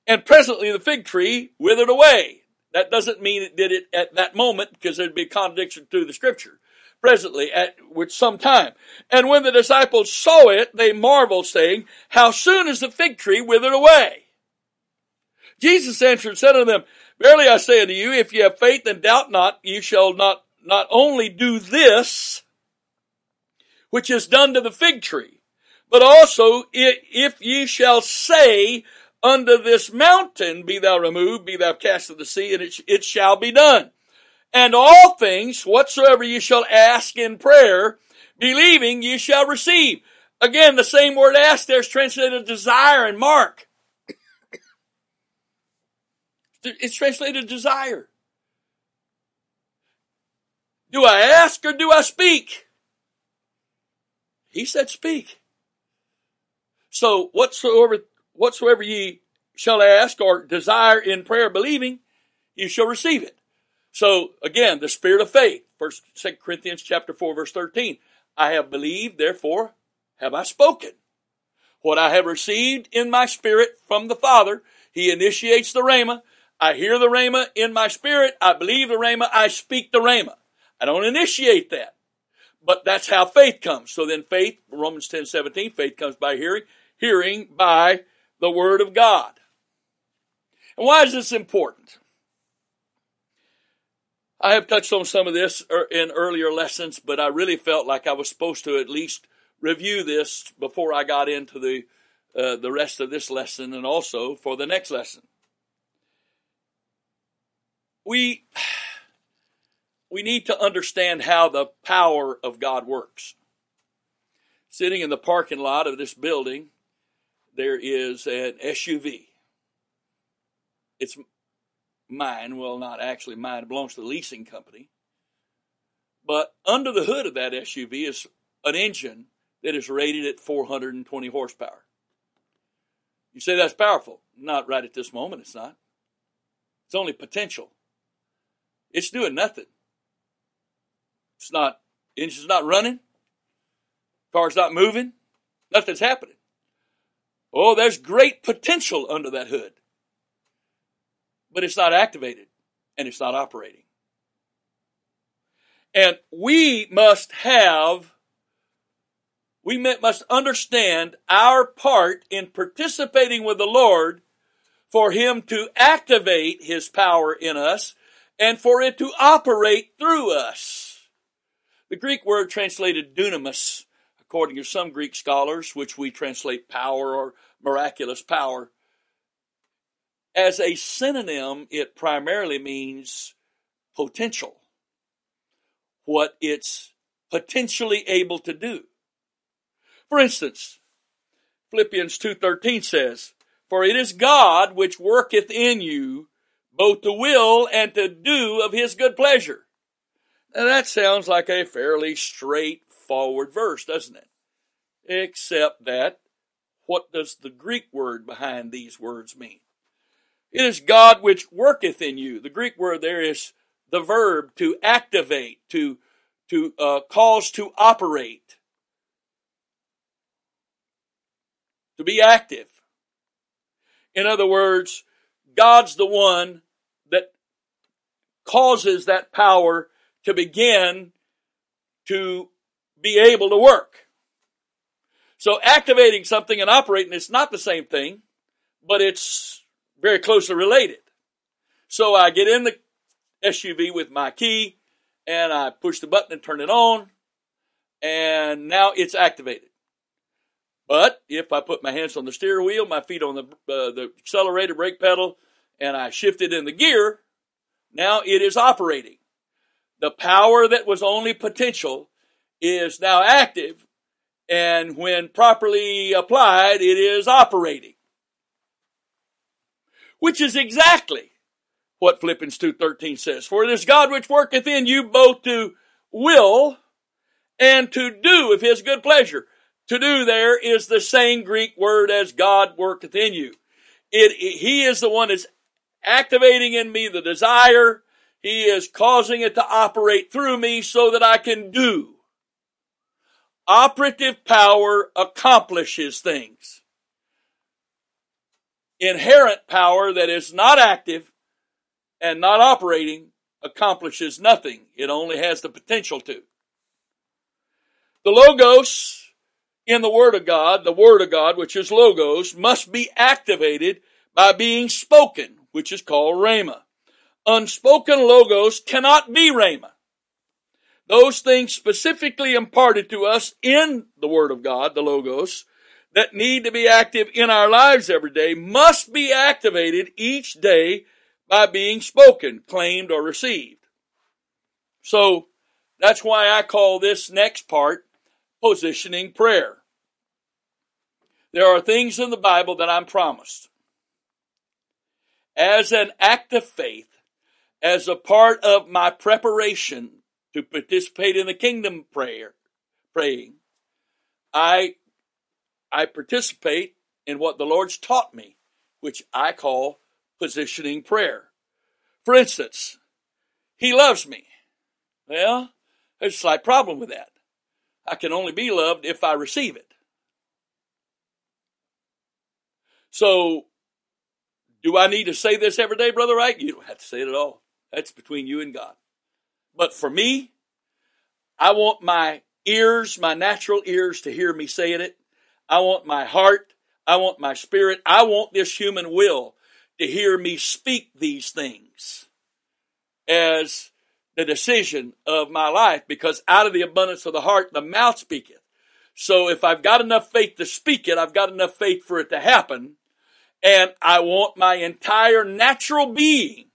And presently the fig tree withered away. That doesn't mean it did it at that moment, because there'd be a contradiction to the scripture. Presently, at which some time. And when the disciples saw it, they marveled, saying, How soon is the fig tree withered away? Jesus answered and said unto them, Verily I say unto you, if ye have faith and doubt not, you shall not only do this, which is done to the fig tree, but also if ye shall say unto this mountain, Be thou removed, be thou cast into the sea, and it shall be done. And all things, whatsoever you shall ask in prayer, believing you shall receive. Again, the same word ask there is translated desire in Mark. It's translated desire. Do I ask or do I speak? He said speak. So whatsoever ye shall ask or desire in prayer, believing, you shall receive it. So, again, the spirit of faith. 2 Corinthians chapter 4, verse 13. I have believed, therefore have I spoken. What I have received in my spirit from the Father, He initiates the Rhema. I hear the Rhema in my spirit. I believe the Rhema. I speak the Rhema. I don't initiate that. But that's how faith comes. So then faith, Romans 10, 17, faith comes by hearing. Hearing by the Word of God. And why is this important? I have touched on some of this in earlier lessons, but I really felt like I was supposed to at least review this before I got into the rest of this lesson and also for the next lesson. We need to understand how the power of God works. Sitting in the parking lot of this building, there is an SUV. It's mine. Well, not actually mine. It belongs to the leasing company. But under the hood of that SUV is an engine that is rated at 420 horsepower. You say that's powerful. Not right at this moment, it's not. It's only potential. It's doing nothing. It's not, engine's not running. Car's not moving. Nothing's happening. Oh, there's great potential under that hood. But it's not activated and it's not operating. And we must understand our part in participating with the Lord for Him to activate His power in us and for it to operate through us. The Greek word translated dunamis, according to some Greek scholars, which we translate power or miraculous power, as a synonym, it primarily means potential. What it's potentially able to do. For instance, Philippians 2:13 says, "For it is God which worketh in you both to will and to do of His good pleasure." Now that sounds like a fairly straightforward verse, doesn't it? Except that, what does the Greek word behind these words mean? It is God which worketh in you. The Greek word there is the verb to activate, to cause to operate, to be active. In other words, God's the one that causes that power to begin to be able to work. So activating something and operating is not the same thing, but it's very closely related. So I get in the SUV with my key, and I push the button and turn it on, and now it's activated. But if I put my hands on the steering wheel, my feet on the accelerator, brake pedal, and I shift it in the gear, now it is operating. The power that was only potential is now active, and when properly applied, it is operating. Which is exactly what Philippians 2:13 says, "For it is God which worketh in you both to will and to do of His good pleasure." To do there is the same Greek word as God worketh in you. He is the one that's activating in me the desire. He is causing it to operate through me so that I can do. Operative power accomplishes things. Inherent power that is not active and not operating accomplishes nothing. It only has the potential to. The Logos in the Word of God, the Word of God, which is Logos, must be activated by being spoken, which is called Rhema. Unspoken Logos cannot be Rhema. Those things specifically imparted to us in the Word of God, the Logos, that need to be active in our lives every day must be activated each day by being spoken, claimed, or received. So, that's why I call this next part positioning prayer. There are things in the Bible that I'm promised. As an act of faith, as a part of my preparation to participate in the kingdom praying, I participate in what the Lord's taught me, which I call positioning prayer. For instance, He loves me. Well, there's a slight problem with that. I can only be loved if I receive it. So, do I need to say this every day, Brother Wright? You don't have to say it at all. That's between you and God. But for me, I want my ears, my natural ears, to hear me saying it. I want my heart. I want my spirit. I want this human will to hear me speak these things as the decision of my life, because out of the abundance of the heart, the mouth speaketh. So if I've got enough faith to speak it, I've got enough faith for it to happen. And I want my entire natural being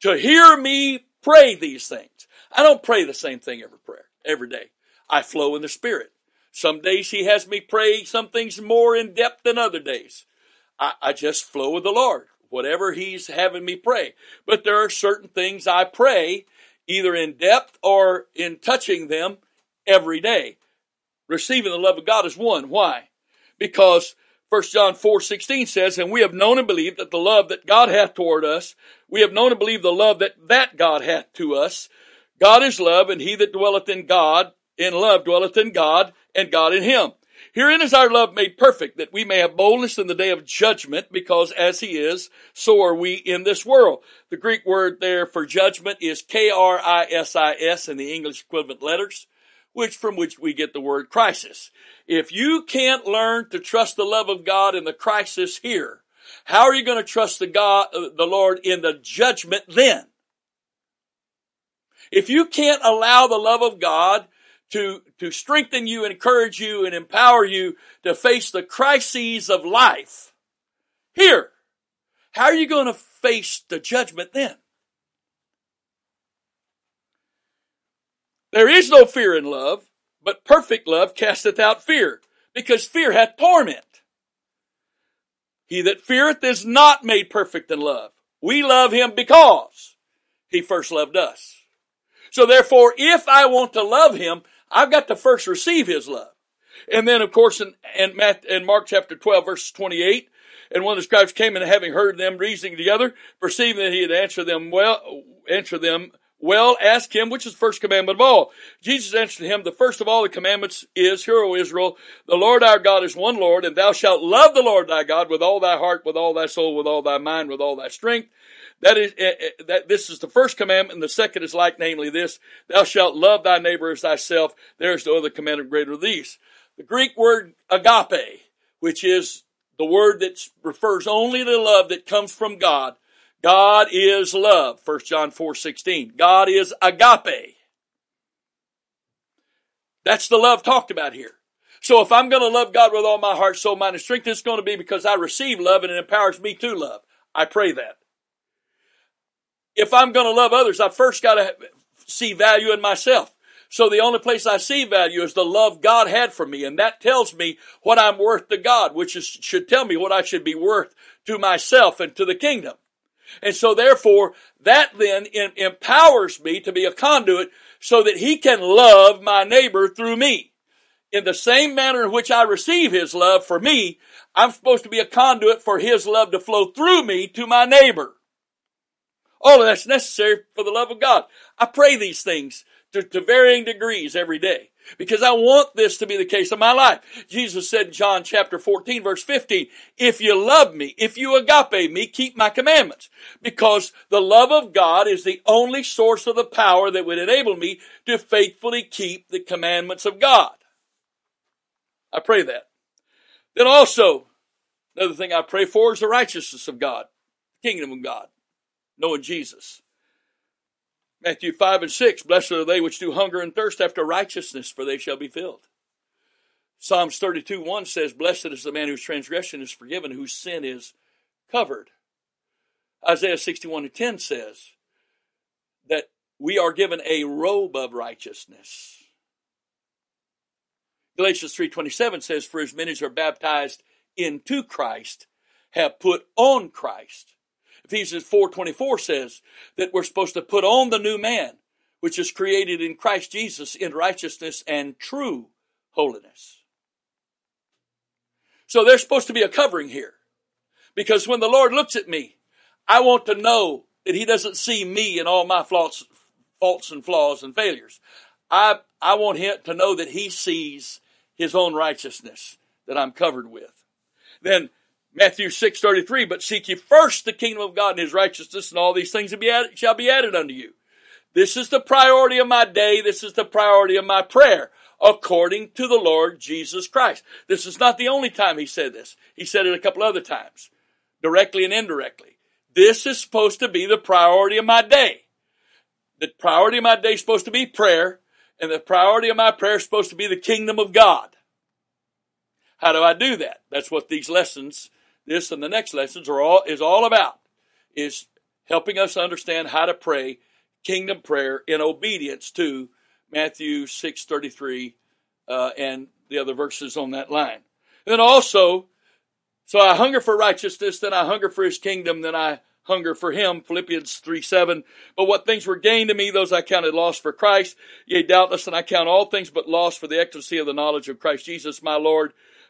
to hear me pray these things. I don't pray the same thing every day. I flow in the Spirit. Some days He has me pray some things more in depth than other days. I just flow with the Lord, whatever He's having me pray. But there are certain things I pray, either in depth or in touching them every day. Receiving the love of God is one. Why? Because 1 John 4:16 says, and we have known and believed that the love that God hath toward us, we have known and believed the love that God hath to us. God is love, and he that dwelleth in God, in love dwelleth in God, and God in him. Herein is our love made perfect, that we may have boldness in the day of judgment, because as he is, so are we in this world. The Greek word there for judgment is K-R-I-S-I-S in the English equivalent letters, from which we get the word crisis. If you can't learn to trust the love of God in the crisis here, how are you going to trust the Lord in the judgment then? If you can't allow the love of God to strengthen you, encourage you, and empower you to face the crises of life here, how are you going to face the judgment then? There is no fear in love, but perfect love casteth out fear, because fear hath torment. He that feareth is not made perfect in love. We love him because he first loved us. So therefore, if I want to love him, I've got to first receive his love. And then, of course, in Mark chapter 12, verse 28, and one of the scribes came and having heard them reasoning together, perceiving that he had answered them well, ask him, which is the first commandment of all? Jesus answered him, the first of all the commandments is, Hear, O Israel, the Lord our God is one Lord, and thou shalt love the Lord thy God with all thy heart, with all thy soul, with all thy mind, with all thy strength. This is the first commandment, and the second is like, namely this, thou shalt love thy neighbor as thyself. There is no other commandment greater than these. The Greek word agape, which is the word that refers only to love that comes from God. God is love, 1 John 4:16. God is agape. That's the love talked about here. So if I'm going to love God with all my heart, soul, mind, and strength, it's going to be because I receive love and it empowers me to love. I pray that. If I'm going to love others, I first got to see value in myself. So the only place I see value is the love God had for me, and that tells me what I'm worth to God, which should tell me what I should be worth to myself and to the kingdom. And so therefore, that then empowers me to be a conduit so that he can love my neighbor through me. In the same manner in which I receive his love for me, I'm supposed to be a conduit for his love to flow through me to my neighbor. All of that's necessary for the love of God. I pray these things to varying degrees every day, because I want this to be the case of my life. Jesus said in John chapter 14, verse 15, if you love me, if you agape me, keep my commandments. Because the love of God is the only source of the power that would enable me to faithfully keep the commandments of God. I pray that. Then also, another thing I pray for is the righteousness of God, the kingdom of God, knowing Jesus. Matthew 5 and 6, blessed are they which do hunger and thirst after righteousness, for they shall be filled. Psalms 32:1 says, blessed is the man whose transgression is forgiven, whose sin is covered. Isaiah 61:10 says that we are given a robe of righteousness. Galatians 3:27 says, for as many as are baptized into Christ have put on Christ. Ephesians 4:24 says that we're supposed to put on the new man, which is created in Christ Jesus in righteousness and true holiness. So there's supposed to be a covering here, because when the Lord looks at me, I want to know that he doesn't see me and all my faults and flaws and failures. I want him to know that he sees his own righteousness that I'm covered with. Then Matthew 6:33, but seek ye first the kingdom of God and his righteousness, and all these things shall be added unto you. This is the priority of my day. This is the priority of my prayer, according to the Lord Jesus Christ. This is not the only time he said this. He said it a couple other times, directly and indirectly. This is supposed to be the priority of my day. The priority of my day is supposed to be prayer, and the priority of my prayer is supposed to be the kingdom of God. How do I do that? That's what these lessons, this and the next lessons, is all about, is helping us understand how to pray kingdom prayer in obedience to Matthew 6:33 and the other verses on that line. And then also, so I hunger for righteousness, then I hunger for his kingdom, then I hunger for him, Philippians 3:7. But what things were gained to me, those I counted loss for Christ. Yea, doubtless, and I count all things but loss for the excellency of the knowledge of Christ Jesus my Lord,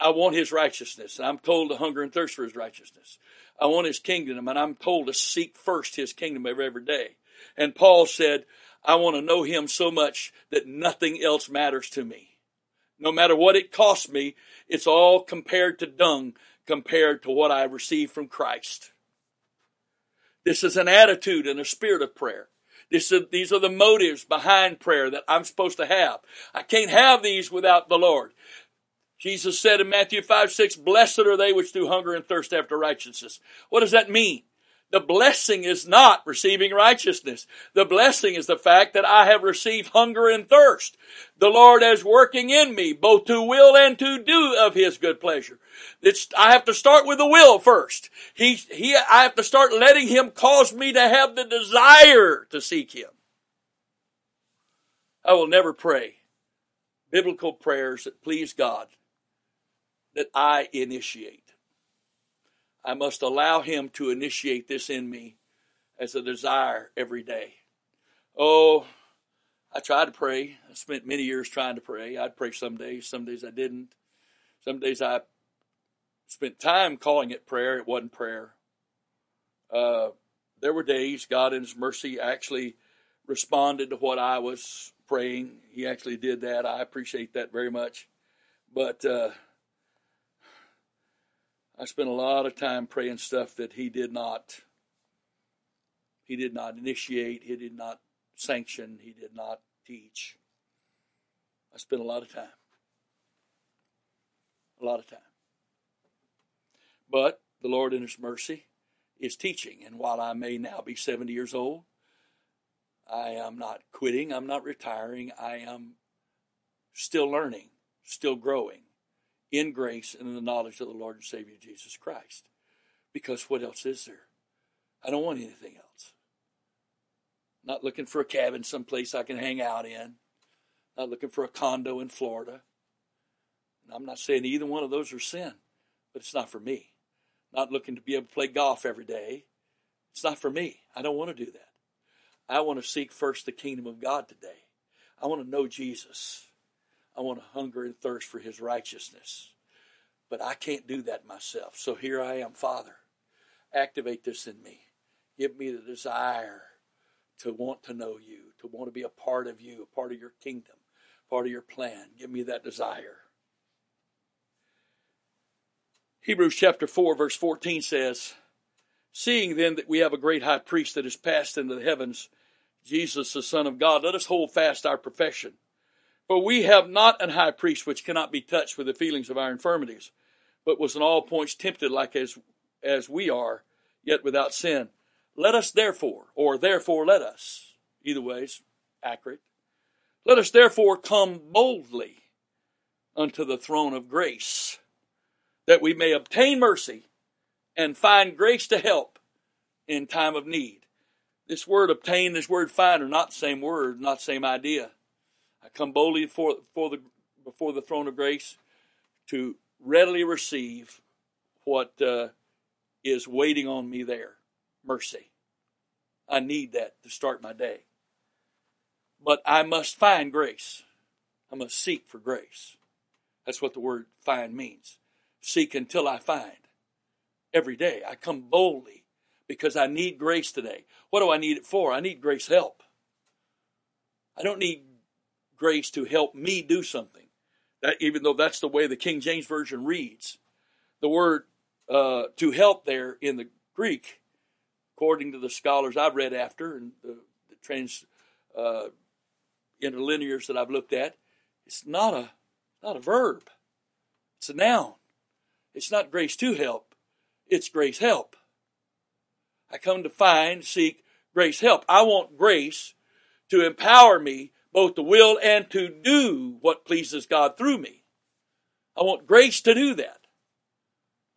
I want his righteousness, and I'm told to hunger and thirst for his righteousness. I want his kingdom, and I'm told to seek first his kingdom every day. And Paul said, I want to know him so much that nothing else matters to me. No matter what it costs me, it's all compared to dung, compared to what I receive from Christ. This is an attitude and a spirit of prayer. These are the motives behind prayer that I'm supposed to have. I can't have these without the Lord. Jesus said in Matthew 5:6, blessed are they which do hunger and thirst after righteousness. What does that mean? The blessing is not receiving righteousness. The blessing is the fact that I have received hunger and thirst. The Lord is working in me, both to will and to do of his good pleasure. I have to start with the will first. I have to start letting him cause me to have the desire to seek him. I will never pray biblical prayers that please God that I initiate. I must allow him to initiate this in me as a desire every day. Oh, I tried to pray. I spent many years trying to pray. I'd pray some days. Some days I didn't. Some days I spent time calling it prayer. It wasn't prayer. There were days God in his mercy actually responded to what I was praying. He actually did that. I appreciate that very much. But, I spent a lot of time praying stuff that he did not initiate, he did not sanction, he did not teach. I spent a lot of time. But the Lord in his mercy is teaching. And while I may now be 70 years old, I am not quitting, I'm not retiring, I am still learning, still growing in grace and in the knowledge of the Lord and Savior Jesus Christ. Because what else is there? I don't want anything else. Not looking for a cabin someplace I can hang out in. Not looking for a condo in Florida. And I'm not saying either one of those are sin, but it's not for me. Not looking to be able to play golf every day. It's not for me. I don't want to do that. I want to seek first the kingdom of God today. I want to know Jesus. I want to hunger and thirst for his righteousness. But I can't do that myself. So here I am, Father. Activate this in me. Give me the desire to want to know you, to want to be a part of you, a part of your kingdom, part of your plan. Give me that desire. Hebrews chapter 4, verse 14 says, seeing then that we have a great high priest that is passed into the heavens, Jesus the Son of God, let us hold fast our profession. For we have not an high priest which cannot be touched with the feelings of our infirmities, but was in all points tempted like as we are, yet without sin. Let us therefore, or therefore let us, either way is accurate, let us therefore come boldly unto the throne of grace, that we may obtain mercy and find grace to help in time of need. This word obtain, this word find are not the same word, not the same idea. I come boldly before the throne of grace to readily receive what is waiting on me there, mercy. I need that to start my day. But I must find grace. I must seek for grace. That's what the word find means. Seek until I find. Every day I come boldly because I need grace today. What do I need it for? I need grace help. I don't need grace to help me do something, even though that's the way the King James Version reads. The word to help there in the Greek, according to the scholars I've read after and the interlinears that I've looked at, it's not a verb. It's a noun. It's not grace to help. It's grace help. I come to find, seek grace help. I want grace to empower me both to will and to do what pleases God through me. I want grace to do that.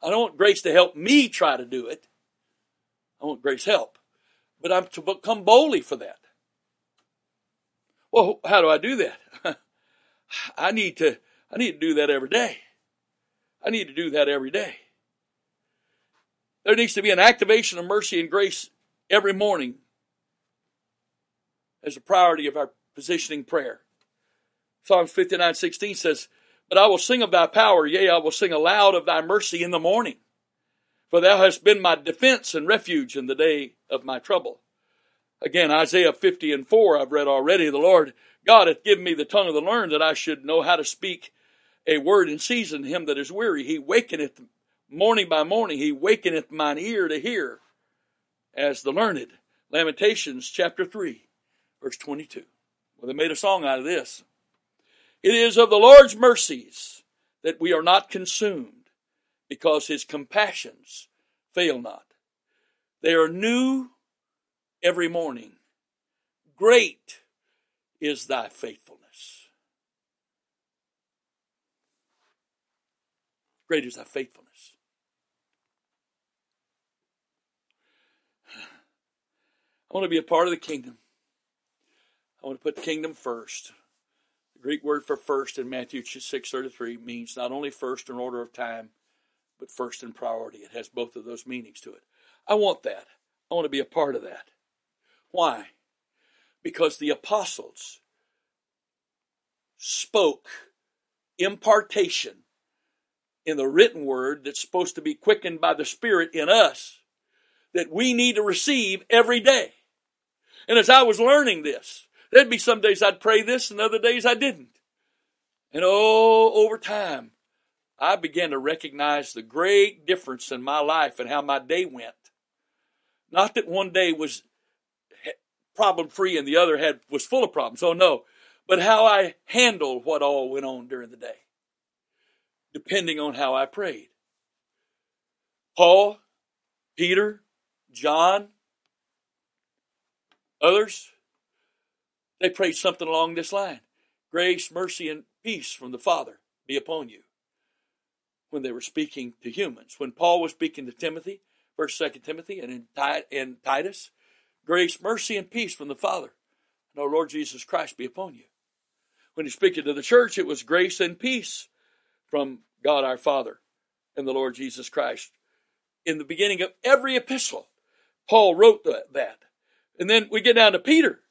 I don't want grace to help me try to do it. I want grace help. But I'm to come boldly for that. Well, how do I do that? I need to do that every day. I need to do that every day. There needs to be an activation of mercy and grace every morning as a priority of our positioning prayer. Psalms 59:16 says, "But I will sing of thy power, yea, I will sing aloud of thy mercy in the morning. For thou hast been my defense and refuge in the day of my trouble." Again, Isaiah 50:4, I've read already, "The Lord God hath given me the tongue of the learned, that I should know how to speak a word in season to him that is weary. He wakeneth morning by morning, he wakeneth mine ear to hear as the learned." Lamentations chapter 3, verse 22. Well, they made a song out of this. "It is of the Lord's mercies that we are not consumed, because his compassions fail not. They are new every morning. Great is thy faithfulness." Great is thy faithfulness. I want to be a part of the kingdom. I want to put the kingdom first. The Greek word for first in Matthew 6:33 means not only first in order of time, but first in priority. It has both of those meanings to it. I want that. I want to be a part of that. Why? Because the apostles spoke impartation in the written word that's supposed to be quickened by the Spirit in us that we need to receive every day. And as I was learning this, there'd be some days I'd pray this and other days I didn't. And over time, I began to recognize the great difference in my life and how my day went. Not that one day was problem-free and the other was full of problems. Oh, no. But how I handled what all went on during the day, depending on how I prayed. Paul, Peter, John, others, they prayed something along this line. "Grace, mercy, and peace from the Father be upon you," when they were speaking to humans. When Paul was speaking to Timothy, 1st, 2nd Timothy, and in Titus, "Grace, mercy, and peace from the Father and our Lord Jesus Christ be upon you." When he's speaking to the church, it was grace and peace from God our Father and the Lord Jesus Christ. In the beginning of every epistle, Paul wrote that. And then we get down to Peter.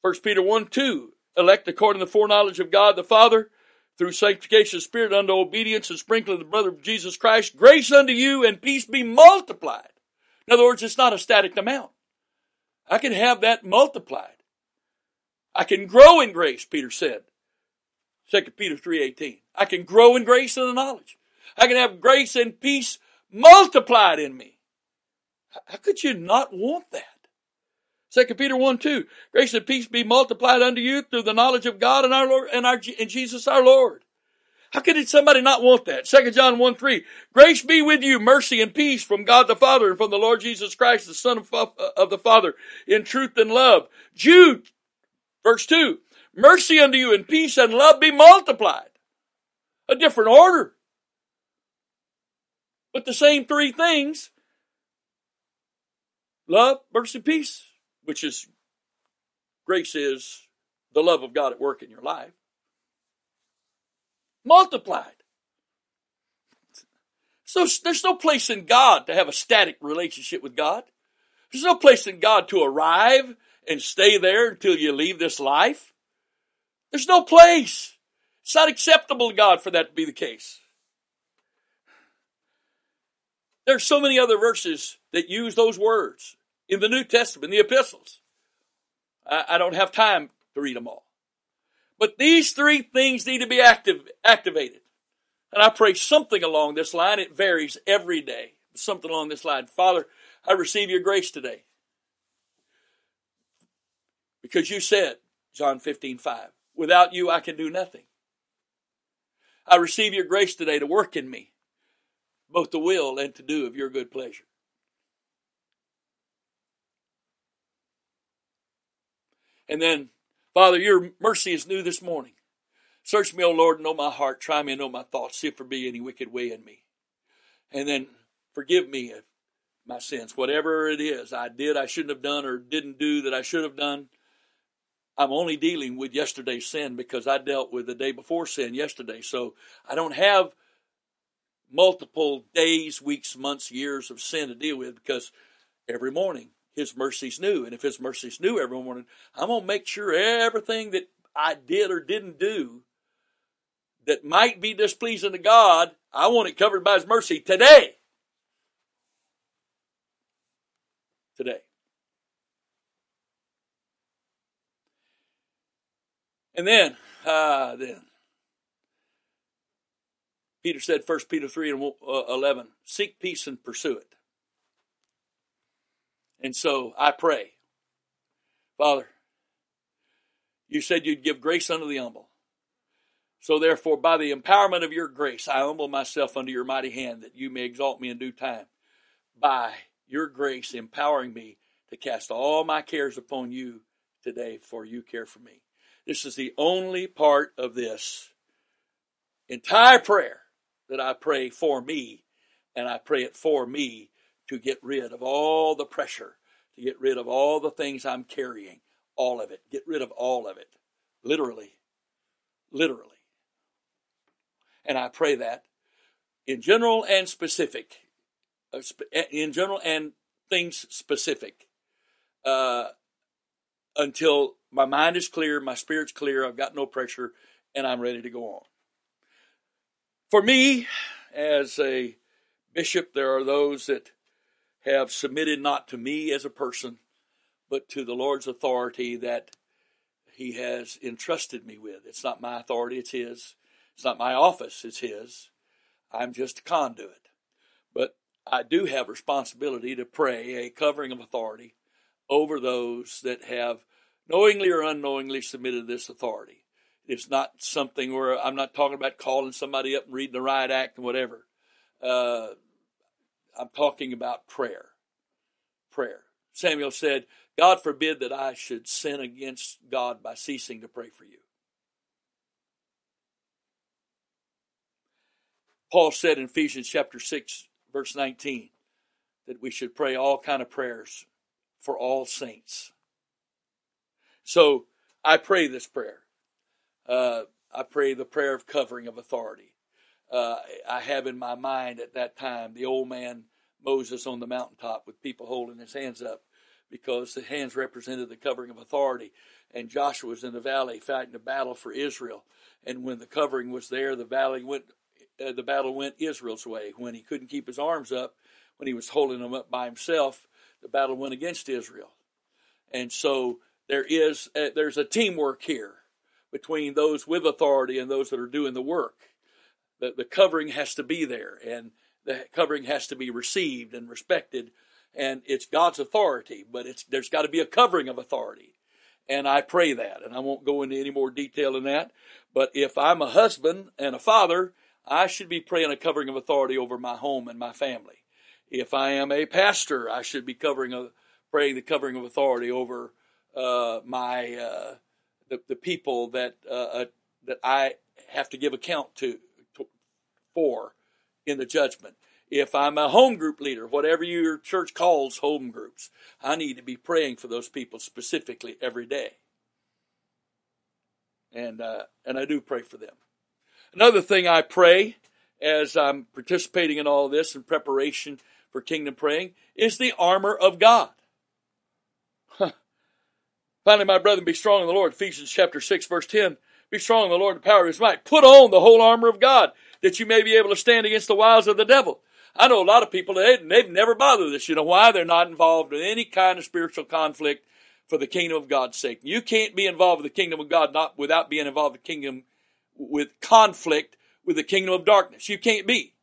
1 Peter 1:2, "Elect according to the foreknowledge of God the Father, through sanctification of the Spirit unto obedience and sprinkling of the blood of Jesus Christ, grace unto you and peace be multiplied." In other words, it's not a static amount. I can have that multiplied. I can grow in grace, Peter said. 2 Peter 3:18. I can grow in grace and the knowledge. I can have grace and peace multiplied in me. How could you not want that? 2 Peter 1:2, "Grace and peace be multiplied unto you through the knowledge of God and our Lord and Jesus our Lord." How could somebody not want that? 2 John 1:3, "Grace be with you, mercy and peace from God the Father and from the Lord Jesus Christ, the Son of the Father, in truth and love." Jude, verse 2, "Mercy unto you and peace and love be multiplied." A different order, but the same three things: love, mercy, peace. Which is, grace is the love of God at work in your life. Multiplied. So there's no place in God to have a static relationship with God. There's no place in God to arrive and stay there until you leave this life. There's no place. It's not acceptable to God for that to be the case. There's so many other verses that use those words. In the New Testament, the epistles. I don't have time to read them all. But these three things need to be activated. And I pray something along this line. It varies every day. Something along this line. Father, I receive your grace today. Because you said, John 15:5, without you I can do nothing. I receive your grace today to work in me, both to will and to do of your good pleasure. And then, Father, your mercy is new this morning. Search me, O Lord, and know my heart. Try me and know my thoughts. See if there be any wicked way in me. And then forgive me of my sins. Whatever it is I shouldn't have done, or didn't do that I should have done. I'm only dealing with yesterday's sin because I dealt with the day before sin yesterday. So I don't have multiple days, weeks, months, years of sin to deal with, because every morning his mercy's new. And if his mercy's new every morning, I'm going to make sure everything that I did or didn't do that might be displeasing to God, I want it covered by his mercy today. Today. And then, Peter said, 1 Peter 3:11, seek peace and pursue it. And so I pray, Father, you said you'd give grace unto the humble. So therefore, by the empowerment of your grace, I humble myself under your mighty hand, that you may exalt me in due time. By your grace empowering me to cast all my cares upon you today, for you care for me. This is the only part of this entire prayer that I pray for me, and I pray it for me to get rid of all the pressure, to get rid of all the things I'm carrying, all of it. Get rid of all of it, literally. And I pray that in general and specific, in general and things specific, until my mind is clear, my spirit's clear, I've got no pressure, and I'm ready to go on. For me, as a bishop, there are those that have submitted not to me as a person, but to the Lord's authority that he has entrusted me with. It's not my authority, it's his. It's not my office, it's his. I'm just a conduit. But I do have responsibility to pray a covering of authority over those that have knowingly or unknowingly submitted this authority. It's not something where I'm not talking about calling somebody up and reading the riot act and whatever. I'm talking about prayer. Prayer. Samuel said, God forbid that I should sin against God by ceasing to pray for you. Paul said in Ephesians chapter 6, verse 19, that we should pray all kind of prayers for all saints. So I pray this prayer. I pray the prayer of covering of authority. I have in my mind at that time the old man Moses on the mountaintop with people holding his hands up, because the hands represented the covering of authority. And Joshua was in the valley fighting the battle for Israel. And when the covering was there, the battle went Israel's way. When he couldn't keep his arms up, when he was holding them up by himself, the battle went against Israel. And so there's a teamwork here between those with authority and those that are doing the work. The covering has to be there, and the covering has to be received and respected. And it's God's authority, but there's got to be a covering of authority. And I pray that, and I won't go into any more detail in that. But if I'm a husband and a father, I should be praying a covering of authority over my home and my family. If I am a pastor, I should be praying the covering of authority over the people that I have to give account for in the judgment. If I'm a home group leader, whatever your church calls home groups, I need to be praying for those people specifically every day. And I do pray for them. Another thing I pray as I'm participating in all this in preparation for kingdom praying is the armor of God. Finally, my brethren, be strong in the Lord. Ephesians chapter 6, verse 10. Be strong in the Lord and the power of his might. Put on the whole armor of God, that you may be able to stand against the wiles of the devil. I know a lot of people, they've never bothered this. You know why? They're not involved in any kind of spiritual conflict for the kingdom of God's sake. You can't be involved with the kingdom of God without being involved with conflict with the kingdom of darkness. You can't be.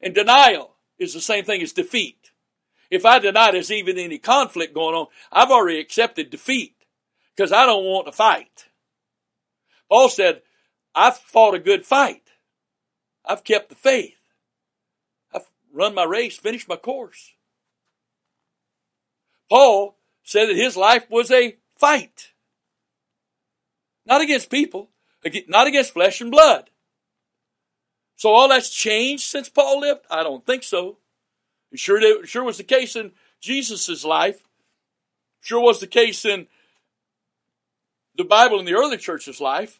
And denial is the same thing as defeat. If I deny there's even any conflict going on, I've already accepted defeat because I don't want to fight. Paul said, I've fought a good fight. I've kept the faith. I've run my race, finished my course. Paul said that his life was a fight. Not against people, not against flesh and blood. So all that's changed since Paul lived? I don't think so. It sure was the case in Jesus' life. Sure was the case in the Bible in the early church's life.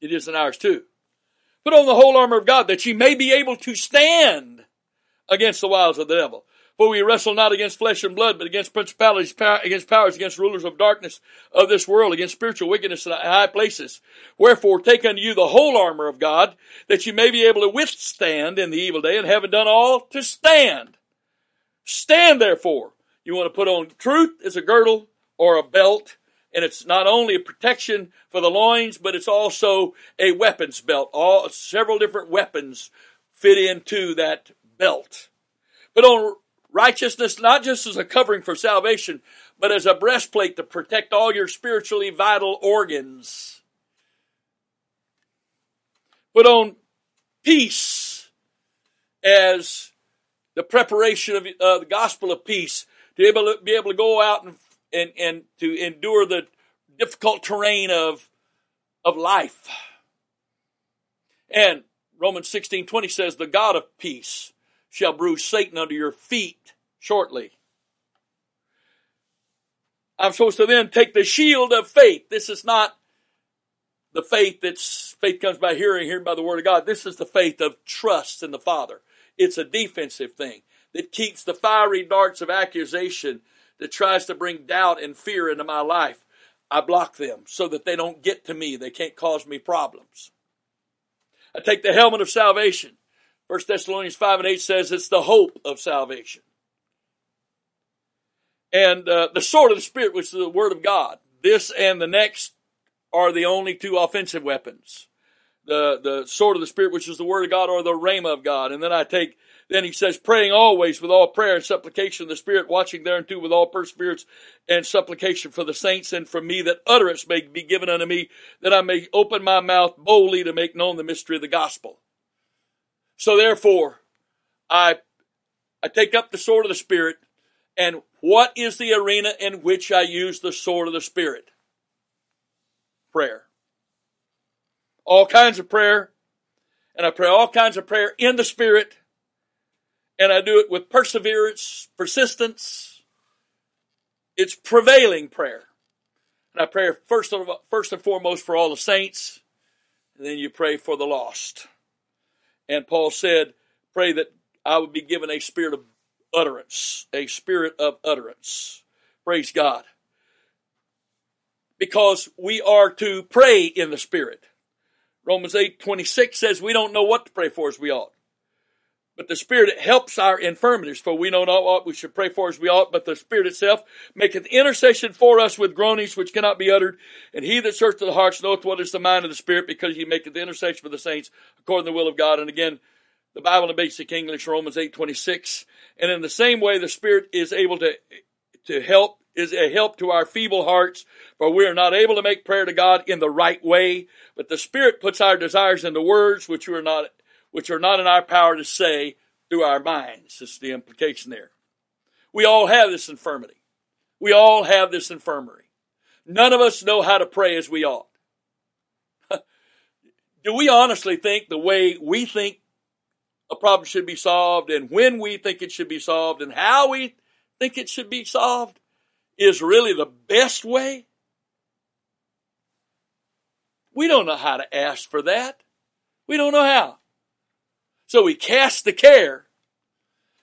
It is in ours too. Put on the whole armor of God that ye may be able to stand against the wiles of the devil. For we wrestle not against flesh and blood, but against principalities, against powers, against rulers of darkness of this world, against spiritual wickedness in high places. Wherefore, take unto you the whole armor of God, that you may be able to withstand in the evil day, and having done all, to stand. Stand, therefore. You want to put on truth as a girdle or a belt, and it's not only a protection for the loins, but it's also a weapons belt. Several different weapons fit into that belt. Put on righteousness, not just as a covering for salvation, but as a breastplate to protect all your spiritually vital organs. Put on peace as the preparation of the gospel of peace, to be able to go out and to endure the difficult terrain of life. And Romans 16:20 says, the God of peace shall bruise Satan under your feet shortly. I'm supposed to then take the shield of faith. This is not the faith faith comes by hearing by the word of God. This is the faith of trust in the Father. It's a defensive thing that keeps the fiery darts of accusation that tries to bring doubt and fear into my life. I block them so that they don't get to me. They can't cause me problems. I take the helmet of salvation. 1 Thessalonians 5:8 says it's the hope of salvation. And the sword of the Spirit, which is the word of God. This and the next are the only two offensive weapons. The sword of the Spirit, which is the word of God, or the rhema of God. And then he says, praying always with all prayer and supplication of the Spirit, watching thereunto with all perseverance and supplication for the saints, and for me that utterance may be given unto me, that I may open my mouth boldly to make known the mystery of the gospel. So therefore, I take up the sword of the Spirit, and what is the arena in which I use the sword of the Spirit? Prayer. All kinds of prayer, and I pray all kinds of prayer in the Spirit, and I do it with perseverance, persistence. It's prevailing prayer. And I pray first and foremost for all the saints, and then you pray for the lost. And Paul said, pray that I would be given a spirit of utterance, a spirit of utterance. Praise God. Because we are to pray in the Spirit. Romans 8:26 says we don't know what to pray for as we ought. But the Spirit helps our infirmities, for we know not what we should pray for as we ought, but the Spirit itself maketh intercession for us with groanings which cannot be uttered. And he that searcheth the hearts knoweth what is the mind of the Spirit, because he maketh intercession for the saints according to the will of God. And again, the Bible in Basic English, Romans 8:26. And in the same way, the Spirit is able to help, is a help to our feeble hearts, for we are not able to make prayer to God in the right way. But the Spirit puts our desires into words which are not in our power to say through our minds. That's the implication there. We all have this infirmity. We all have this infirmary. None of us know how to pray as we ought. Do we honestly think the way we think a problem should be solved, and when we think it should be solved, and how we think it should be solved is really the best way? We don't know how to ask for that. We don't know how. So we cast the care,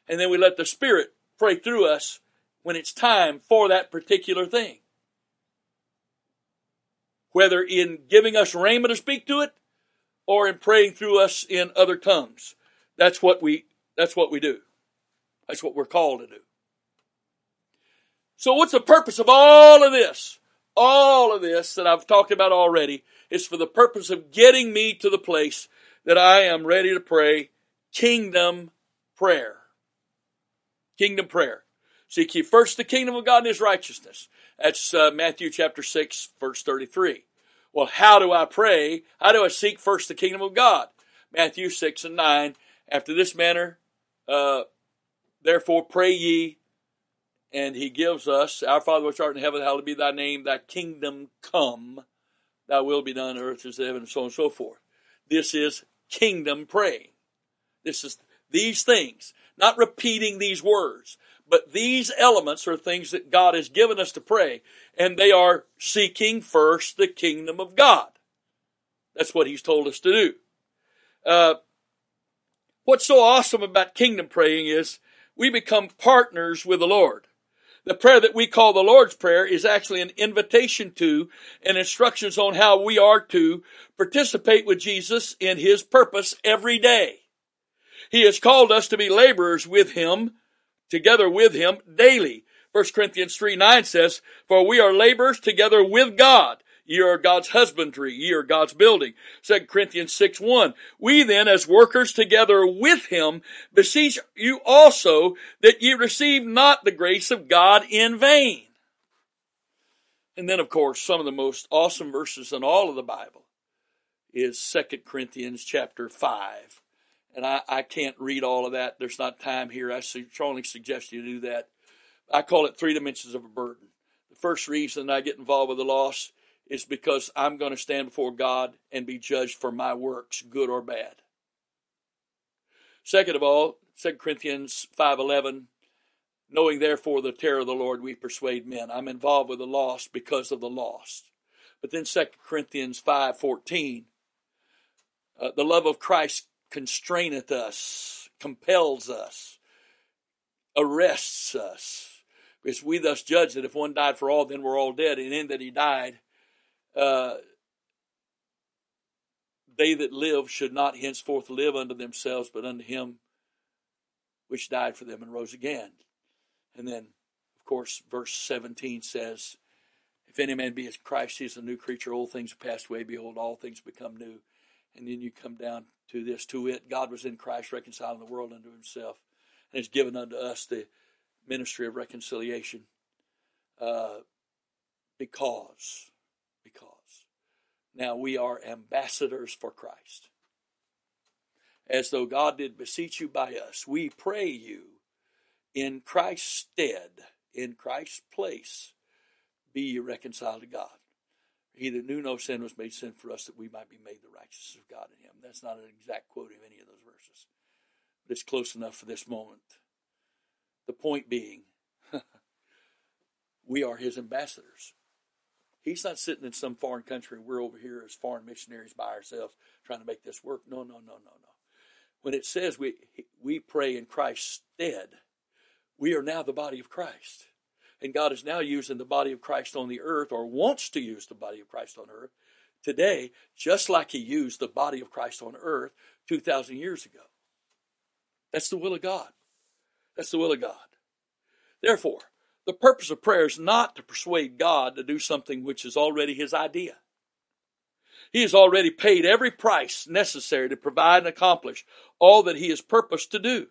and then we let the Spirit pray through us when it's time for that particular thing. Whether in giving us rhema to speak to it, or in praying through us in other tongues. That's what we do. That's what we're called to do. So what's the purpose of all of this? All of this that I've talked about already is for the purpose of getting me to the place that I am ready to pray kingdom prayer. Kingdom prayer. Seek ye first the kingdom of God and His righteousness. That's Matthew chapter 6, verse 33. Well, how do I pray? How do I seek first the kingdom of God? Matthew 6 and 9. After this manner, therefore pray ye. And He gives us, Our Father which art in heaven, hallowed be thy name, thy kingdom come, thy will be done on earth as in heaven, and so on and so forth. This is kingdom praying. This is these things, not repeating these words, but these elements are things that God has given us to pray, and they are seeking first the kingdom of God. That's what He's told us to do. What's so awesome about kingdom praying is we become partners with the Lord. The prayer that we call the Lord's Prayer is actually an invitation to and instructions on how we are to participate with Jesus in His purpose every day. He has called us to be laborers with Him, together with Him daily. 1 Corinthians 3:9 says, for we are laborers together with God. Ye are God's husbandry, ye are God's building. 2 Corinthians 6:1. We then, as workers together with Him, beseech you also that ye receive not the grace of God in vain. And then, of course, some of the most awesome verses in all of the Bible is 2 Corinthians chapter 5. And I can't read all of that. There's not time here. I strongly suggest you do that. I call it 3 dimensions of a burden. The first reason I get involved with the lost is because I'm going to stand before God and be judged for my works, good or bad. Second of all, 2 Corinthians 5:11, knowing therefore the terror of the Lord, we persuade men. I'm involved with the lost because of the lost. But then 2 Corinthians 5:14, the love of Christ constraineth us, compels us, arrests us. Because we thus judge that if one died for all, then we're all dead. And in that he died, they that live should not henceforth live unto themselves, but unto Him which died for them and rose again. And then, of course, verse 17 says, if any man be as Christ, he is a new creature. Old things are passed away. Behold, all things become new. And then you come down to this, to it, God was in Christ reconciling the world unto Himself, and has given unto us the ministry of reconciliation because now we are ambassadors for Christ. As though God did beseech you by us, we pray you in Christ's stead, in Christ's place, be ye reconciled to God. He that knew no sin was made sin for us that we might be made the righteousness of God in Him. That's not an exact quote of any of those verses, but it's close enough for this moment. The point being, we are His ambassadors. He's not sitting in some foreign country. We're over here as foreign missionaries by ourselves trying to make this work. No. When it says we pray in Christ's stead, we are now the body of Christ. And God is now using the body of Christ on the earth, or wants to use the body of Christ on earth today, just like He used the body of Christ on earth 2,000 years ago. That's the will of God. That's the will of God. Therefore, the purpose of prayer is not to persuade God to do something which is already His idea. He has already paid every price necessary to provide and accomplish all that He has purposed to do.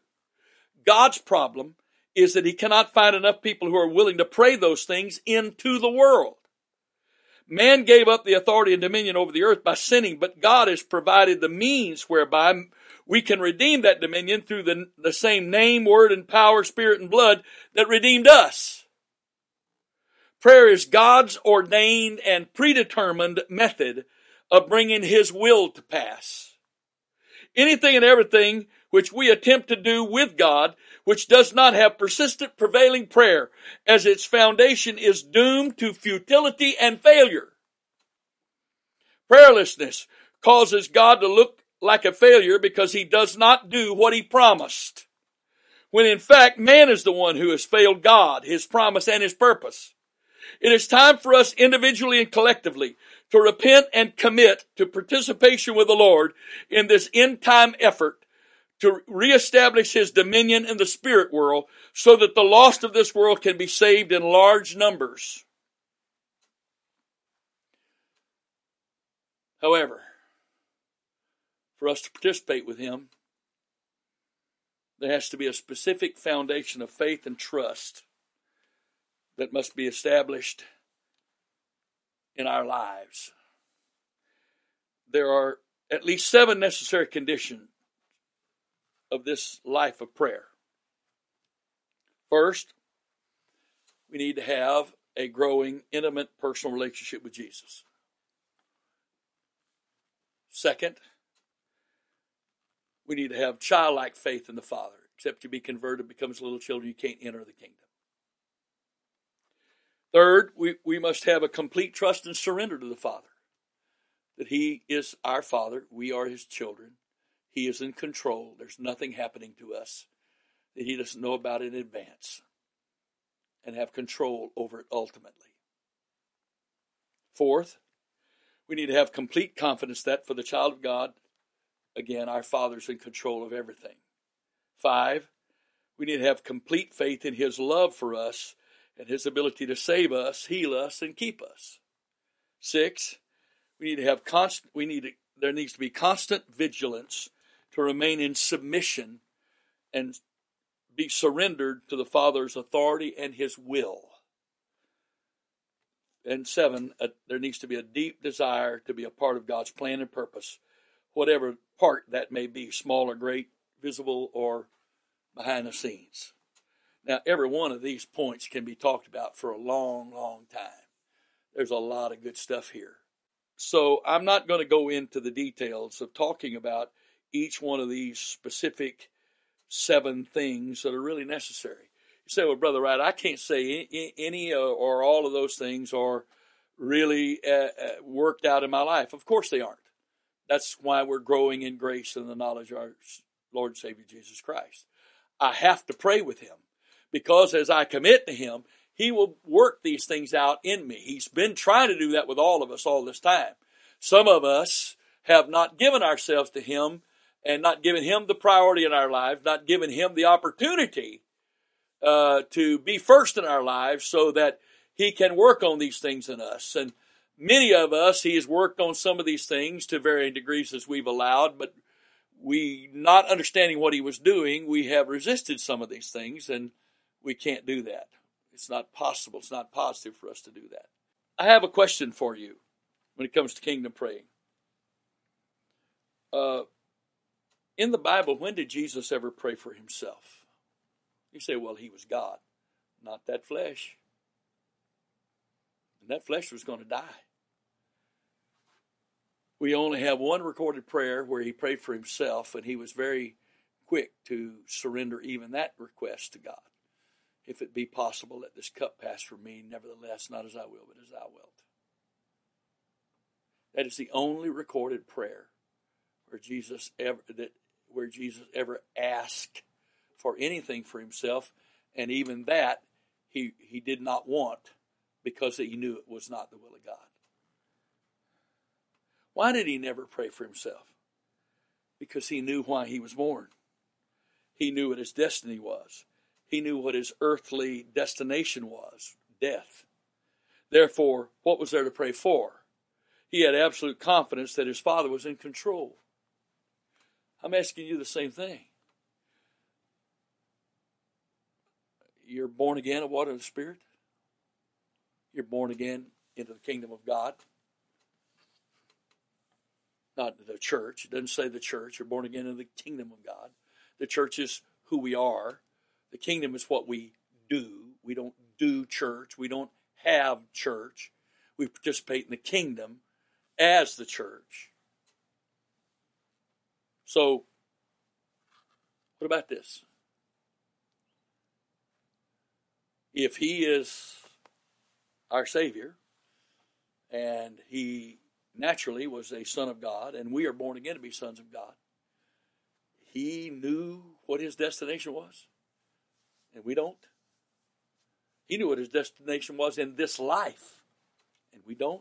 God's problem is that He cannot find enough people who are willing to pray those things into the world. Man gave up the authority and dominion over the earth by sinning, but God has provided the means whereby we can redeem that dominion through the same name, word, and power, spirit, and blood that redeemed us. Prayer is God's ordained and predetermined method of bringing His will to pass. Anything and everything which we attempt to do with God, which does not have persistent prevailing prayer as its foundation, is doomed to futility and failure. Prayerlessness causes God to look like a failure because He does not do what He promised, when in fact man is the one who has failed God, His promise, and His purpose. It is time for us individually and collectively to repent and commit to participation with the Lord in this end-time effort to reestablish His dominion in the spirit world so that the lost of this world can be saved in large numbers. However, for us to participate with him, there has to be a specific foundation of faith and trust that must be established in our lives. There are at least 7 necessary conditions of this life of prayer. First, we need to have a growing, intimate, personal relationship with Jesus. Second, we need to have childlike faith in the Father. Except you be converted, becomes little children, you can't enter the kingdom. Third, we must have a complete trust and surrender to the Father. That he is our Father, we are his children. He is in control. There's nothing happening to us that he doesn't know about in advance and have control over it ultimately. Fourth, we need to have complete confidence that for the child of God, again, our Father's in control of everything. 5, we need to have complete faith in his love for us and his ability to save us, heal us, and keep us. 6, there needs to be constant vigilance to remain in submission and be surrendered to the Father's authority and his will. And 7, there needs to be a deep desire to be a part of God's plan and purpose, whatever part that may be, small or great, visible or behind the scenes. Now, every one of these points can be talked about for a long, long time. There's a lot of good stuff here. So I'm not going to go into the details of talking about each one of these specific 7 things that are really necessary. You say, well, Brother Wright, I can't say any or all of those things are really worked out in my life. Of course they aren't. That's why we're growing in grace and the knowledge of our Lord and Savior Jesus Christ. I have to pray with him because as I commit to him, he will work these things out in me. He's been trying to do that with all of us all this time. Some of us have not given ourselves to him and not giving him the priority in our lives, not giving him the opportunity to be first in our lives so that he can work on these things in us. And many of us, he has worked on some of these things to varying degrees as we've allowed, but we, not understanding what he was doing, we have resisted some of these things, and we can't do that. It's not possible. It's not positive for us to do that. I have a question for you when it comes to kingdom praying. In the Bible, when did Jesus ever pray for himself? You say, well, he was God, not that flesh. And that flesh was going to die. We only have one recorded prayer where he prayed for himself, and he was very quick to surrender even that request to God. If it be possible, let this cup pass from me, nevertheless, not as I will, but as thou wilt. That is the only recorded prayer where Jesus ever asked for anything for himself, and even that he did not want because he knew it was not the will of God. Why did he never pray for himself? Because he knew why he was born. He knew what his destiny was. He knew what his earthly destination was, death. Therefore, what was there to pray for? He had absolute confidence that his Father was in control. I'm asking you the same thing. You're born again of water and the Spirit. You're born again into the kingdom of God. Not the church. It doesn't say the church. You're born again into the kingdom of God. The church is who we are. The kingdom is what we do. We don't do church. We don't have church. We participate in the kingdom as the church. So, what about this? If he is our Savior, and he naturally was a son of God, and we are born again to be sons of God, he knew what his destination was, and we don't. He knew what his destination was in this life, and we don't.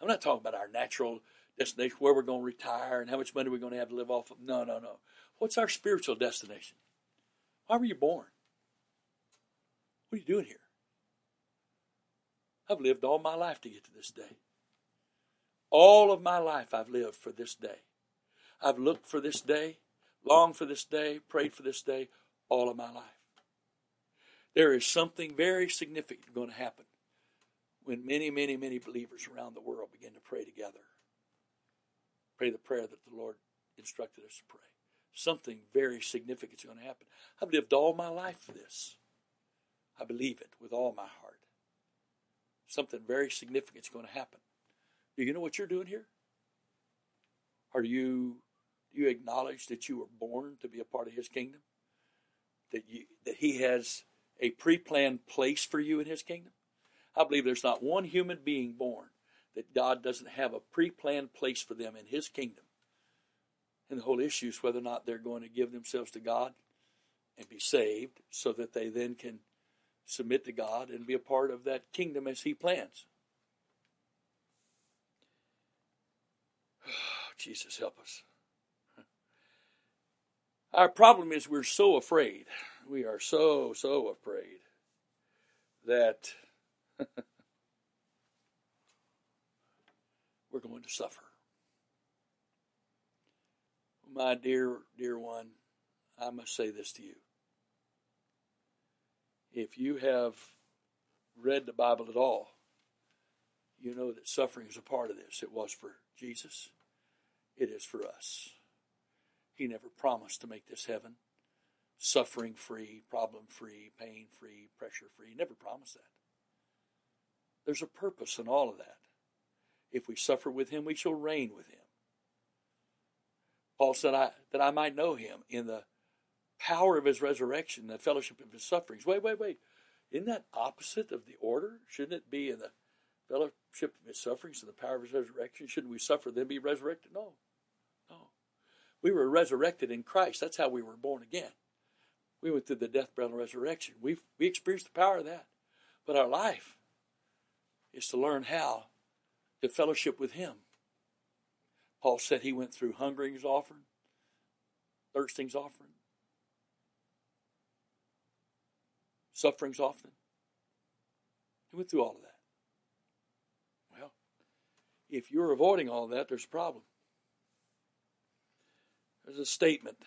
I'm not talking about our natural destination, where we're going to retire and how much money we're going to have to live off of. No. What's our spiritual destination? Why were you born? What are you doing here? I've lived all my life to get to this day. All of my life I've lived for this day. I've looked for this day, longed for this day, prayed for this day, all of my life. There is something very significant going to happen when many, many, many believers around the world begin to pray together. Pray the prayer that the Lord instructed us to pray. Something very significant is going to happen. I've lived all my life for this. I believe it with all my heart. Something very significant is going to happen. Do you know what you're doing here? Do you acknowledge that you were born to be a part of His kingdom? That He has a pre-planned place for you in His kingdom? I believe there's not one human being born that God doesn't have a pre-planned place for them in His kingdom. And the whole issue is whether or not they're going to give themselves to God and be saved so that they then can submit to God and be a part of that kingdom as He plans. Oh, Jesus, help us. Our problem is we're so afraid. We are so afraid that we're going to suffer. My dear, dear one, I must say this to you. If you have read the Bible at all, you know that suffering is a part of this. It was for Jesus. It is for us. He never promised to make this heaven suffering-free, problem-free, pain-free, pressure-free. He never promised that. There's a purpose in all of that. If we suffer with Him, we shall reign with Him. Paul said, that I might know Him in the power of His resurrection, the fellowship of His sufferings. Wait. Isn't that opposite of the order? Shouldn't it be in the fellowship of His sufferings and the power of His resurrection? Shouldn't we suffer then be resurrected? No. We were resurrected in Christ. That's how we were born again. We went through the death, burial, and resurrection. We experienced the power of that. But our life is to learn how to fellowship with Him. Paul said he went through hungerings offering, thirstings offering, sufferings often. He went through all of that. Well, if you're avoiding all that, there's a problem. There's a statement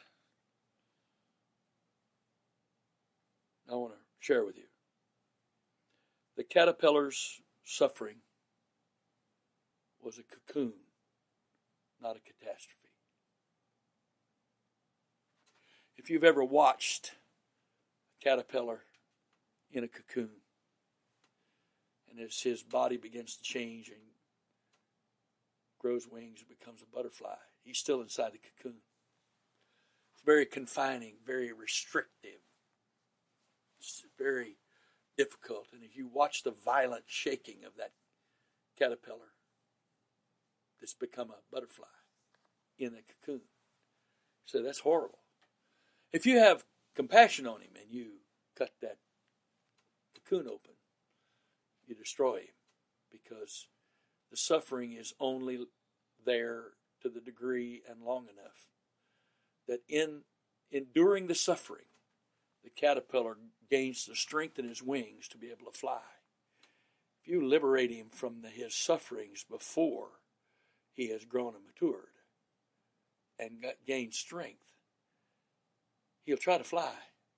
I want to share with you. The caterpillar's suffering was a cocoon, not a catastrophe. If you've ever watched a caterpillar in a cocoon, and as his body begins to change and grows wings and becomes a butterfly, he's still inside the cocoon. It's very confining, very restrictive. It's very difficult. And if you watch the violent shaking of that caterpillar, that's become a butterfly in a cocoon. So that's horrible. If you have compassion on him and you cut that cocoon open, you destroy him because the suffering is only there to the degree and long enough that in enduring the suffering, the caterpillar gains the strength in his wings to be able to fly. If you liberate him from his sufferings before he has grown and matured and gained strength, he'll try to fly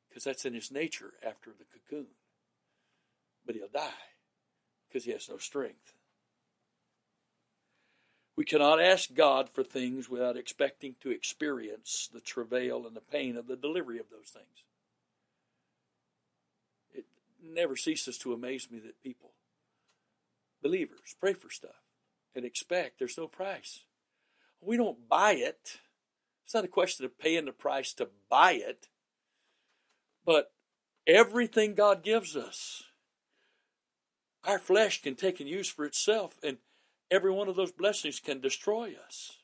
because that's in his nature after the cocoon. But he'll die because he has no strength. We cannot ask God for things without expecting to experience the travail and the pain of the delivery of those things. It never ceases to amaze me that people, believers, pray for stuff and expect there's no price. We don't buy it. It's not a question of paying the price to buy it. But everything God gives us, our flesh can take and use for itself, and every one of those blessings can destroy us.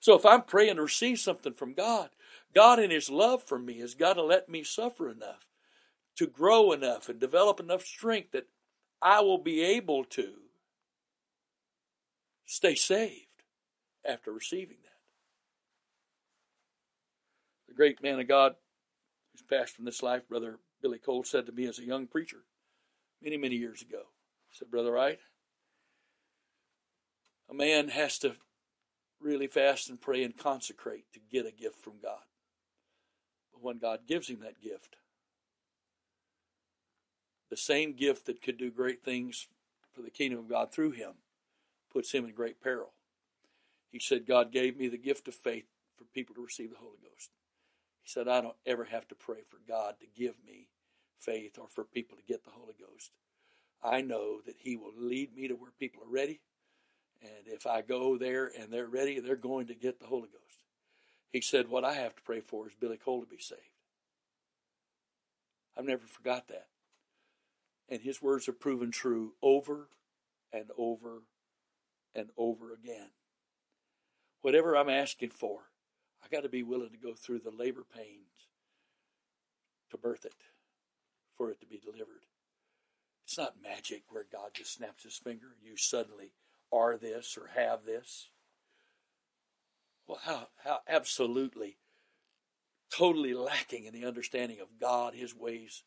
So if I'm praying to receive something from God, God in His love for me has got to let me suffer enough, to grow enough and develop enough strength that I will be able to stay saved after receiving that. The great man of God who's passed from this life, Brother Billy Cole, said to me as a young preacher many, many years ago, he said, "Brother Wright, man has to really fast and pray and consecrate to get a gift from God. But when God gives him that gift, the same gift that could do great things for the kingdom of God through him puts him in great peril. He said, God gave me the gift of faith for people to receive the Holy Ghost. He said, I don't ever have to pray for God to give me faith or for people to get the Holy Ghost. I know that he will lead me to where people are ready. And if I go there and they're ready, they're going to get the Holy Ghost. He said, what I have to pray for is Billy Cole to be saved. I've never forgot that. And his words have proven true over and over and over again. Whatever I'm asking for, I got to be willing to go through the labor pains to birth it, for it to be delivered. It's not magic where God just snaps his finger and you suddenly are this or have this. Well, how absolutely, totally lacking in the understanding of God, his ways,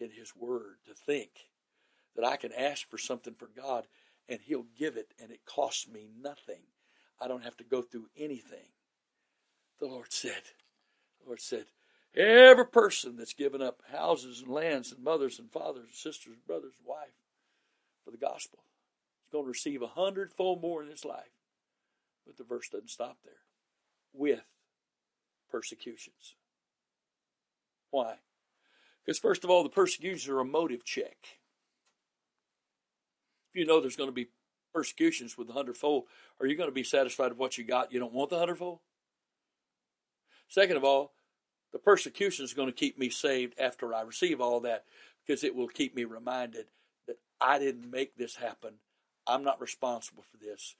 and his word to think that I can ask for something for God and he'll give it and it costs me nothing. I don't have to go through anything. The Lord said, every person that's given up houses and lands and mothers and fathers and sisters and brothers and wife for the gospel is going to receive 100-fold more in his life. But the verse doesn't stop there. With persecutions. Why? Because first of all, the persecutions are a motive check. If you know there's going to be persecutions with the 100-fold, are you going to be satisfied with what you got? You don't want the 100-fold? Second of all, the persecution is going to keep me saved after I receive all that, because it will keep me reminded that I didn't make this happen. I'm not responsible for this.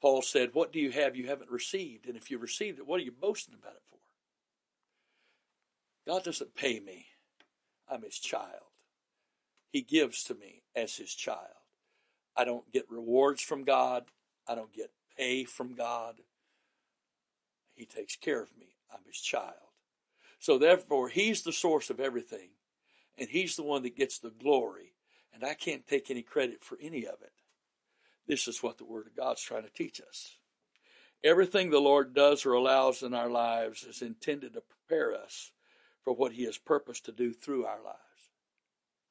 Paul said, what do you have you haven't received? And if you received it, what are you boasting about it for? God doesn't pay me. I'm his child. He gives to me as his child. I don't get rewards from God. I don't get pay from God. He takes care of me. I'm his child. So therefore, he's the source of everything, and he's the one that gets the glory, and I can't take any credit for any of it. This is what the Word of God's trying to teach us. Everything the Lord does or allows in our lives is intended to prepare us for what he has purposed to do through our lives.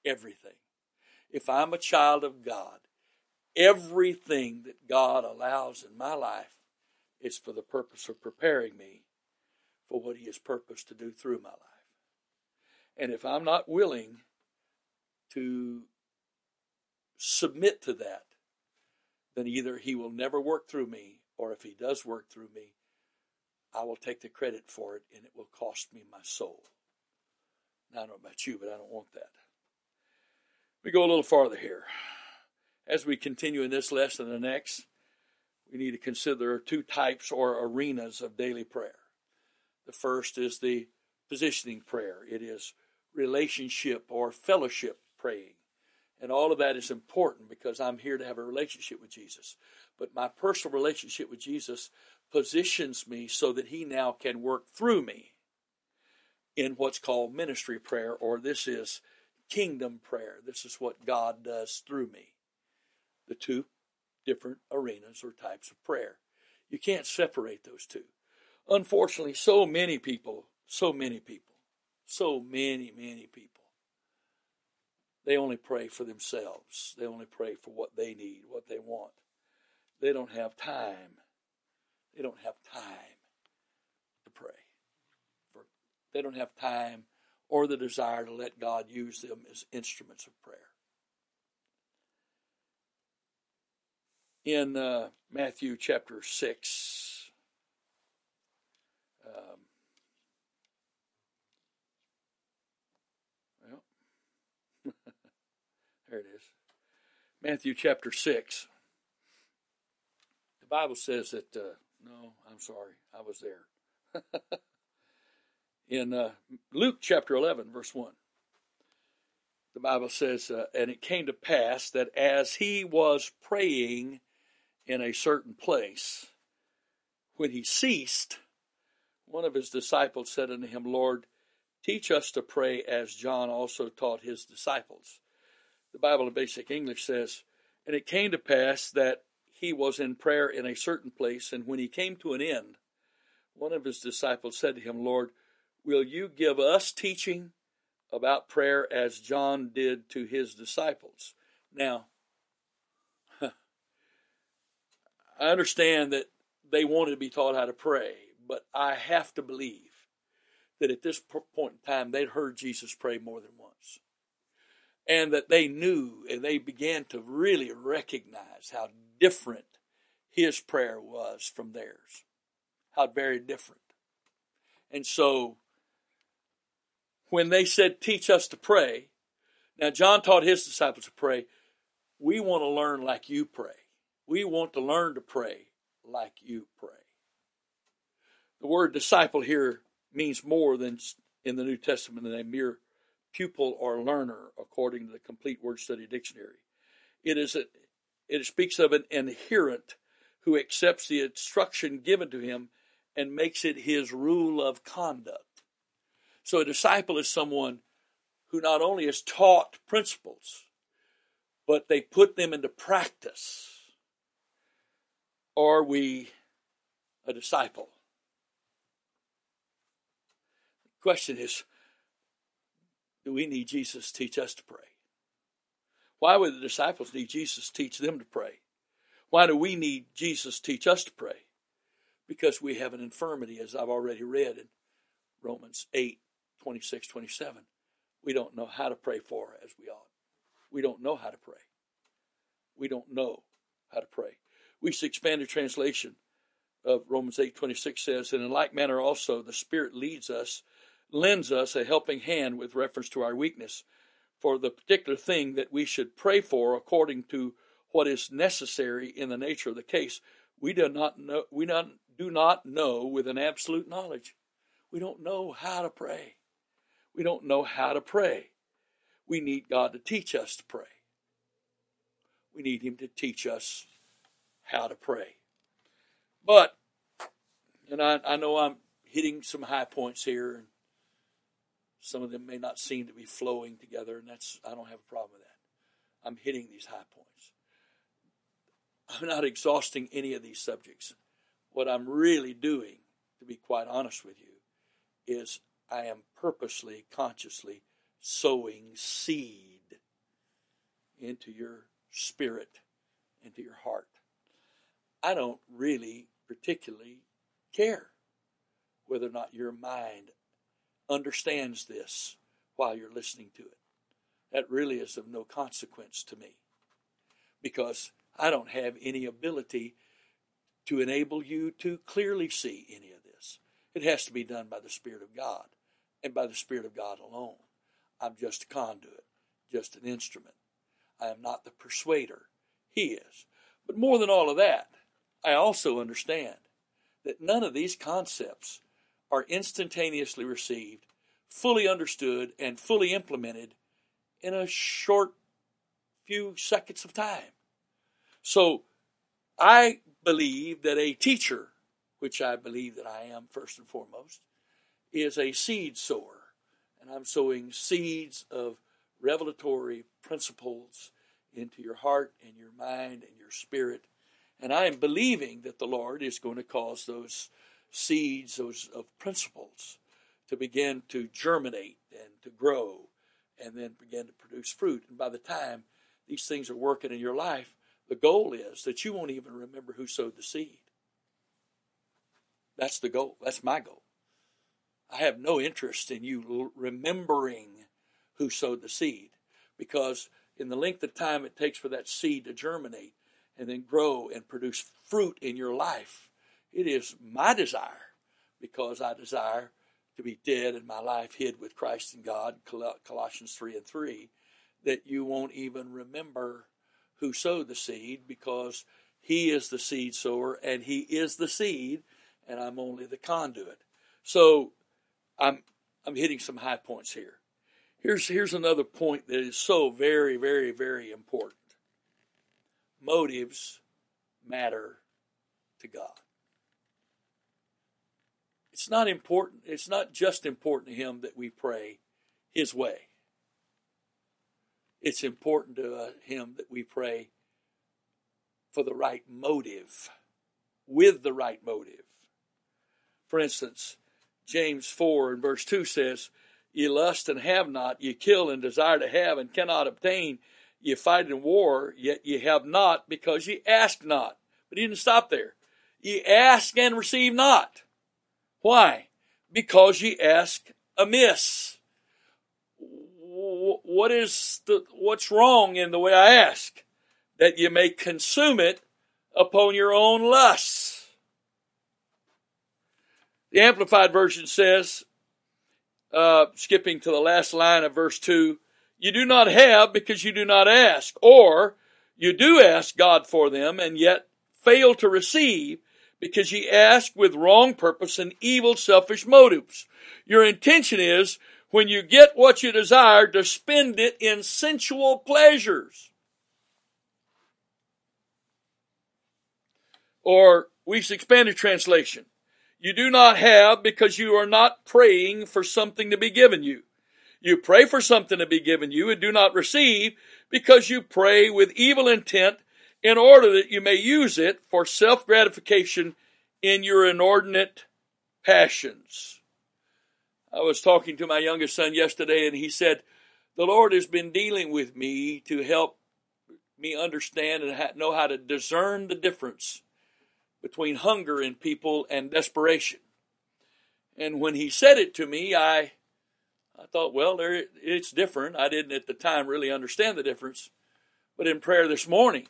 Everything. If I'm a child of God, everything that God allows in my life is for the purpose of preparing me for what he has purposed to do through my life. And if I'm not willing to submit to that, then either he will never work through me, or if he does work through me, I will take the credit for it, and it will cost me my soul. Now, I don't know about you, but I don't want that. We go a little farther here. As we continue in this lesson and the next, we need to consider two types or arenas of daily prayer. The first is the positioning prayer. It is relationship or fellowship praying. And all of that is important because I'm here to have a relationship with Jesus. But my personal relationship with Jesus positions me so that he now can work through me in what's called ministry prayer, or this is kingdom prayer. This is what God does through me. The two different arenas or types of prayer. You can't separate those two. Unfortunately, so many people, they only pray for themselves. They only pray for what they need, what they want. They don't have time. They don't have time to pray. They don't have time or the desire to let God use them as instruments of prayer. In Matthew chapter 6, there it is. Matthew chapter 6. The Bible says that, no, I'm sorry, I was there. In Luke chapter 11, verse 1, the Bible says, and it came to pass that as he was praying in a certain place, when he ceased, one of his disciples said unto him, Lord, teach us to pray as John also taught his disciples. The Bible in basic English says, and it came to pass that he was in prayer in a certain place, and when he came to an end, one of his disciples said to him, Lord, will you give us teaching about prayer as John did to his disciples? Now, I understand that they wanted to be taught how to pray, but I have to believe that at this point in time, they'd heard Jesus pray more than once. And that they knew and they began to really recognize how different his prayer was from theirs. How very different. And so, when they said, teach us to pray, now John taught his disciples to pray. We want to learn like you pray. We want to learn to pray like you pray. The word disciple here means more than in the New Testament than a mere pupil or learner, according to the Complete Word Study Dictionary. It speaks of an adherent who accepts the instruction given to him and makes it his rule of conduct. So a disciple is someone who not only is taught principles, but they put them into practice. Are we a disciple? The question is, do we need Jesus to teach us to pray? Why would the disciples need Jesus to teach them to pray? Why do we need Jesus to teach us to pray? Because we have an infirmity, as I've already read in Romans 8:26-27. We don't know how to pray for as we ought. We don't know how to pray. We don't know how to pray. Week's expanded translation of Romans 8:26 says, and in like manner also the Spirit lends us a helping hand with reference to our weakness for the particular thing that we should pray for according to what is necessary in the nature of the case. We do not know with an absolute knowledge. We don't know how to pray. We don't know how to pray. We need God to teach us to pray. We need him to teach us how to pray. But, and I know I'm hitting some high points here, and some of them may not seem to be flowing together, and I don't have a problem with that. I'm hitting these high points. I'm not exhausting any of these subjects. What I'm really doing, to be quite honest with you, is I am purposely, consciously sowing seed into your spirit, into your heart. I don't really particularly care whether or not your mind understands this while you're listening to it. That really is of no consequence to me, because I don't have any ability to enable you to clearly see any of this. It has to be done by the Spirit of God, and by the Spirit of God alone. I'm just a conduit, just an instrument. I am not the persuader. He is. But more than all of that, I also understand that none of these concepts are instantaneously received, fully understood, and fully implemented in a short few seconds of time. So I believe that a teacher, which I believe that I am first and foremost, is a seed sower. And I'm sowing seeds of revelatory principles into your heart and your mind and your spirit. And I am believing that the Lord is going to cause those seeds, those of principles, to begin to germinate and to grow and then begin to produce fruit. And by the time these things are working in your life, the goal is that you won't even remember who sowed the seed. That's the goal. That's my goal. I have no interest in you remembering who sowed the seed, because in the length of time it takes for that seed to germinate and then grow and produce fruit in your life, it is my desire, because I desire to be dead and my life hid with Christ in God, Colossians 3:3, that you won't even remember who sowed the seed, because he is the seed sower and he is the seed, and I'm only the conduit. So I'm hitting some high points here. Here's another point that is so very, very, very important. Motives matter to God. It's not important. It's not just important to him that we pray his way. It's important to him that we pray for the right motive, with the right motive. For instance, James 4 and verse 2 says, "Ye lust and have not, ye kill and desire to have and cannot obtain, ye fight in war, yet ye have not because ye ask not." But he didn't stop there. "Ye ask and receive not." Why? Because ye ask amiss. What's wrong in the way I ask? "That ye may consume it upon your own lusts." The Amplified Version says, skipping to the last line of verse 2, "You do not have because you do not ask," or "You do ask God for them and yet fail to receive because ye ask with wrong purpose and evil, selfish motives. Your intention is, when you get what you desire, to spend it in sensual pleasures." Or Week's Expanded Translation, "You do not have because you are not praying for something to be given you. You pray for something to be given you and do not receive because you pray with evil intent in order that you may use it for self-gratification in your inordinate passions." I was talking to my youngest son yesterday, and he said, "The Lord has been dealing with me to help me understand and know how to discern the difference between hunger in people and desperation." And when he said it to me, I thought, well, it's different. I didn't at the time really understand the difference. But in prayer this morning,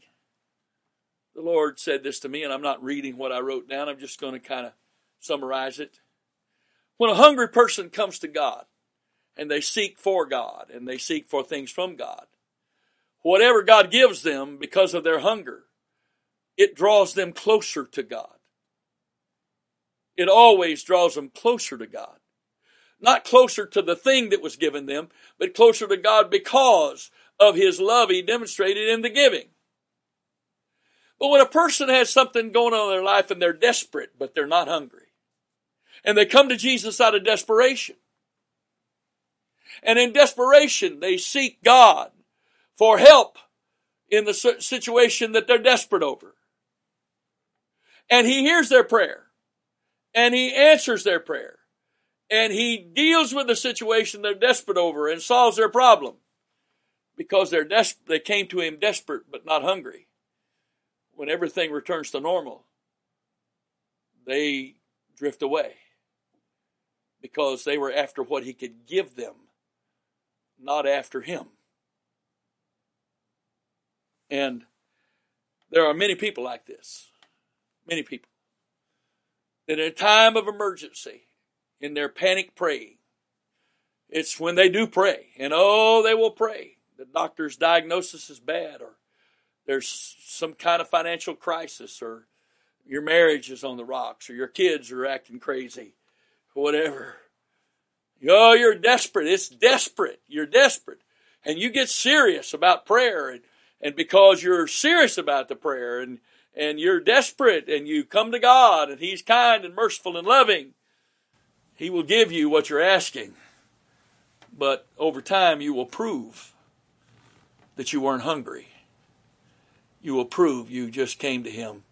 the Lord said this to me, and I'm not reading what I wrote down. I'm just going to kind of summarize it. When a hungry person comes to God, and they seek for God, and they seek for things from God, whatever God gives them because of their hunger, it draws them closer to God. It always draws them closer to God. Not closer to the thing that was given them, but closer to God because of His love He demonstrated in the giving. But when a person has something going on in their life and they're desperate, but they're not hungry, and they come to Jesus out of desperation, and in desperation they seek God for help in the situation that they're desperate over, and He hears their prayer, and He answers their prayer, and He deals with the situation they're desperate over and solves their problem because they came to Him desperate but not hungry. When everything returns to normal, they drift away because they were after what He could give them, not after Him. And there are many people like this, many people, that in a time of emergency, in their panic praying, it's when they do pray, and they will pray. The doctor's diagnosis is bad, or there's some kind of financial crisis, or your marriage is on the rocks, or your kids are acting crazy, whatever. You're desperate. It's desperate. You're desperate. And you get serious about prayer. And because you're serious about the prayer and you're desperate and you come to God and He's kind and merciful and loving, He will give you what you're asking. But over time, you will prove that you weren't hungry. You will prove you just came to Him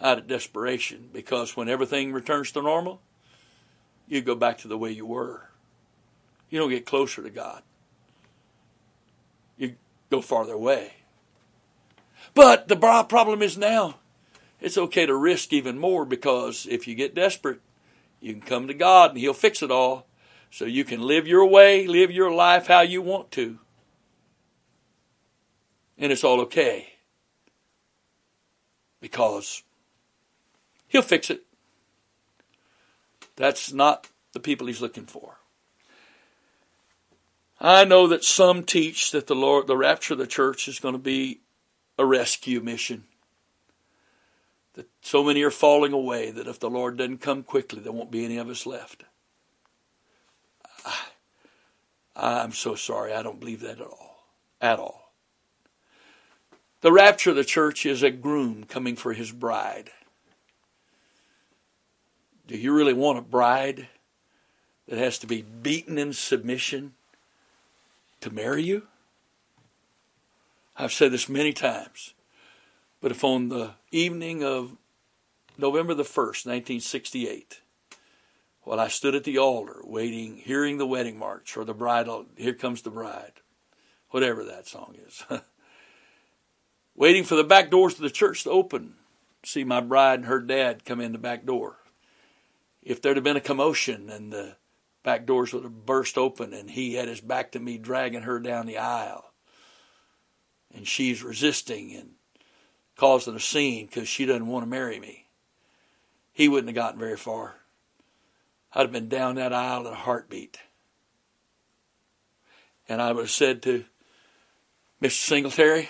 out of desperation, because when everything returns to normal, you go back to the way you were. You don't get closer to God. You go farther away. But the problem is now, it's okay to risk even more, because if you get desperate, you can come to God and He'll fix it all, so you can live your way, live your life how you want to. And it's all okay, because He'll fix it. That's not the people He's looking for. I know that some teach that the rapture of the church is going to be a rescue mission. That so many are falling away that if the Lord doesn't come quickly, there won't be any of us left. I'm so sorry. I don't believe that at all. At all. The rapture of the church is a groom coming for his bride. Do you really want a bride that has to be beaten in submission to marry you? I've said this many times. But if on the evening of November the 1st, 1968, while I stood at the altar waiting, hearing the wedding march or the bridal, Here Comes the Bride, whatever that song is, waiting for the back doors of the church to open, see my bride and her dad come in the back door. If there'd have been a commotion and the back doors would have burst open and he had his back to me dragging her down the aisle and she's resisting and causing a scene because she doesn't want to marry me, he wouldn't have gotten very far. I'd have been down that aisle in a heartbeat. And I would have said to Mr. Singletary,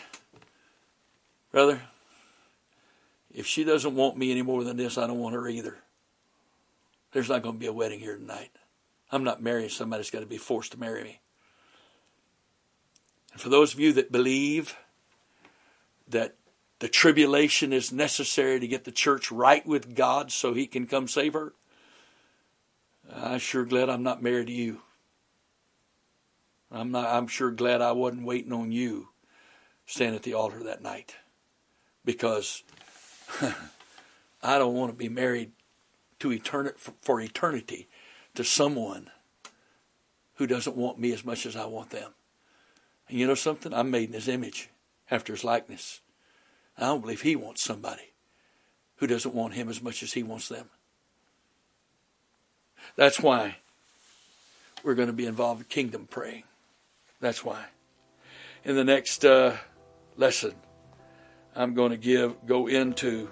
"Brother, if she doesn't want me any more than this, I don't want her either. There's not going to be a wedding here tonight. I'm not marrying somebody that's got to be forced to marry me." And for those of you that believe that the tribulation is necessary to get the church right with God so he can come save her, I'm sure glad I'm not married to you. I'm sure glad I wasn't waiting on you standing at the altar that night, because I don't want to be married to for eternity to someone who doesn't want me as much as I want them. And you know something? I'm made in his image, after his likeness. I don't believe he wants somebody who doesn't want him as much as he wants them. That's why we're going to be involved in kingdom praying. That's why. In the next lesson, I'm going to go into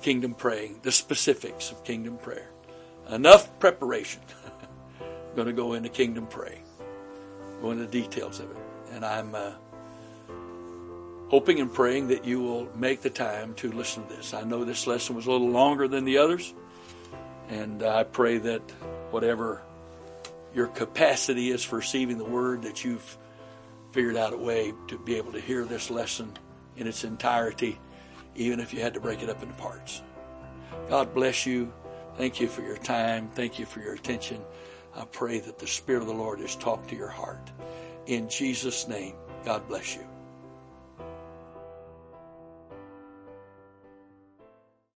kingdom praying, the specifics of kingdom prayer. Enough preparation. I'm going to go into kingdom praying, go into the details of it. And I'm hoping and praying that you will make the time to listen to this. I know this lesson was a little longer than the others, and I pray that whatever your capacity is for receiving the word, that you've figured out a way to be able to hear this lesson in its entirety, even if you had to break it up into parts. God bless you. Thank you for your time. Thank you for your attention. I pray that the Spirit of the Lord has talked to your heart. In Jesus' name, God bless you.